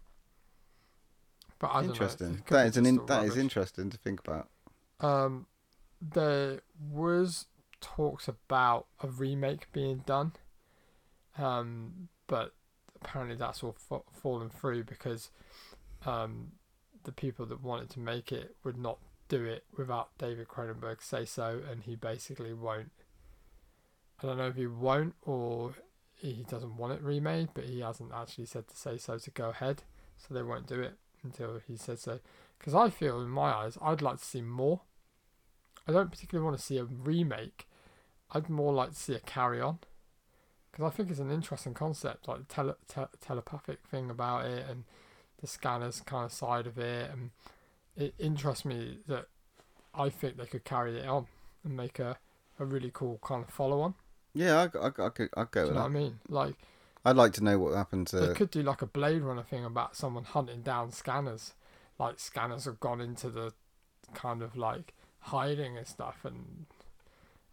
But I interesting. Don't know. That is an in, that is interesting to think about. Um, there was talks about a remake being done, um, but apparently that's all fa- fallen through because um, the people that wanted to make it would not do it without David Cronenberg's say-so, and he basically won't. I don't know if he won't or he doesn't want it remade, but he hasn't actually said to say-so to go ahead, so they won't do it until he says so. Because I feel, in my eyes, I'd like to see more. I don't particularly want to see a remake. I'd more like to see a carry-on. Because I think it's an interesting concept, like the tele- te- telepathic thing about it and the Scanners kind of side of it. And it interests me that I think they could carry it on and make a, a really cool kind of follow-on. Yeah, I, I, I could, I'd go do with that. You know what I mean? Like, I'd like to know what happened to... They could do like a Blade Runner thing about someone hunting down Scanners. Like, Scanners have gone into the kind of like... hiding and stuff, and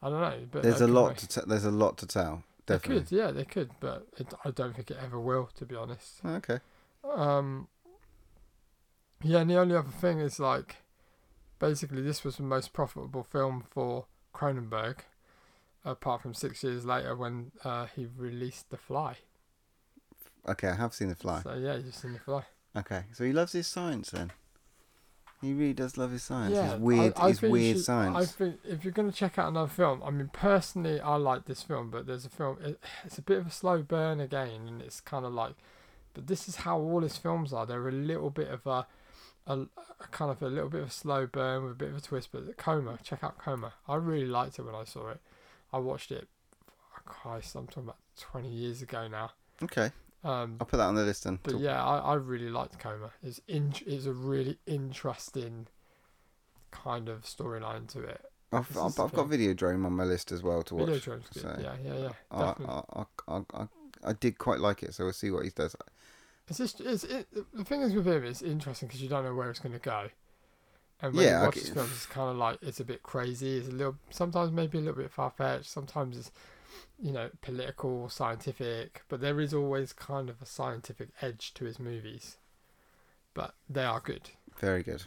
I don't know. But there's a lot. To t- there's a lot to tell. Definitely. They could, yeah, they could, but it, I don't think it ever will, to be honest. Okay. Um. Yeah, and the only other thing is like, basically, this was the most profitable film for Cronenberg, apart from six years later when uh, he released The Fly. Okay, I have seen The Fly. So yeah, you've seen The Fly. Okay, so he loves his science then. He really does love his science. Yeah, his weird, I, I his weird should, science. I think if you're going to check out another film, I mean, personally, I like this film, but there's a film. It, it's a bit of a slow burn again, and it's kind of like, but this is how all his films are. They're a little bit of a, a, a kind of a little bit of a slow burn with a bit of a twist. But Coma, check out Coma. I really liked it when I saw it. I watched it. Christ, I'm talking about twenty years ago now. Okay. Um, I'll put that on the list then. But Talk. yeah, I, I really liked Coma. It's in, it's a really interesting kind of storyline to it. I've, I've, I've got Videodrome on my list as well to watch. Videodrome's good. So yeah, yeah, yeah. I, I, I, I, I did quite like it, so we'll see what he does. It's just, it's, it, the thing is with him, it's interesting because you don't know where it's going to go. And when yeah, you watch okay. his films, it's kind of like, it's a bit crazy. It's a little, sometimes maybe a little bit far-fetched. Sometimes it's, you know, political, scientific, but there is always kind of a scientific edge to his movies. But they are good. Very good.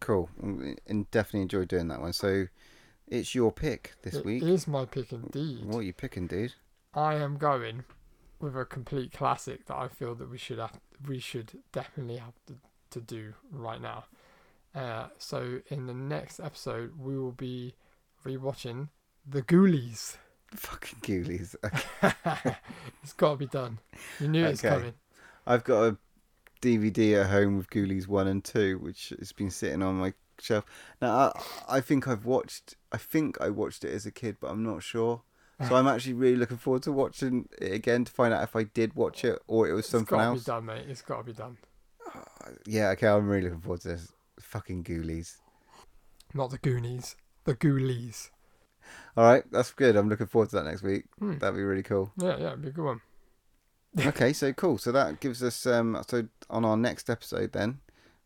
Cool. And definitely enjoy doing that one. So it's your pick this it week. It is my pick indeed. What are you picking, dude? I am going with a complete classic that I feel that we should have, we should definitely have to, to do right now. Uh, so in the next episode, we will be rewatching The Ghoulies. Fucking Ghoulies. Okay. It's got to be done. You knew it's okay. coming. I've got a D V D at home with Ghoulies one and two, which has been sitting on my shelf. Now, I, I think I've watched... I think I watched it as a kid, but I'm not sure. So I'm actually really looking forward to watching it again to find out if I did watch it or it was something else. It's got to be done, mate. It's got to be done. Uh, yeah, okay. I'm really looking forward to this. Fucking Ghoulies. Not the Goonies. The Ghoulies. All right, that's good. I'm looking forward to that next week. Mm. That'd be really cool. Yeah, yeah, it'd be a good one. Okay, so cool. So that gives us um. So on our next episode, then,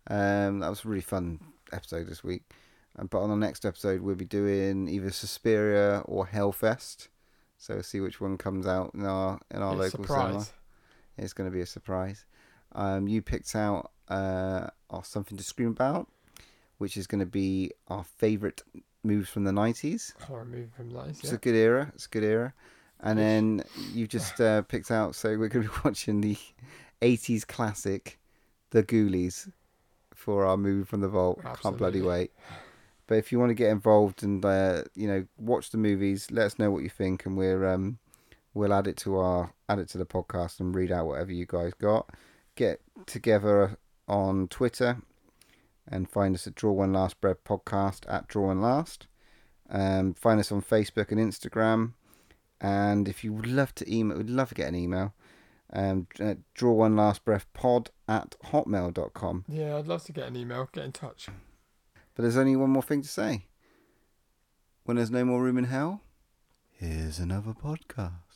um, that was a really fun episode this week. Um, but on the next episode, we'll be doing either Suspiria or Hellfest. So we'll see which one comes out in our in our it's local surprise. cinema. It's going to be a surprise. Um, you picked out uh, our Something to Scream About, which is going to be our favourite moves from the nineties. Horror movie from the nineties. It's yeah. a good era. It's a good era. And then you just uh, picked out, so we're going to be watching the eighties classic the Ghoulies for our movie from the vault. Absolutely. Can't bloody wait. But if you want to get involved and uh, you know, watch the movies, let us know what you think, and we're um, we'll add it to our add it to the podcast and read out whatever you guys got. Get together on Twitter and find us at Draw One Last Bread Podcast at Draw One Last. Um, find us on Facebook and Instagram. And if you would love to email, we'd love to get an email. Um, Draw One Last Breath Pod at hotmail dot com. Yeah, I'd love to get an email. Get in touch. But there's only one more thing to say. When there's no more room in hell, here's another podcast.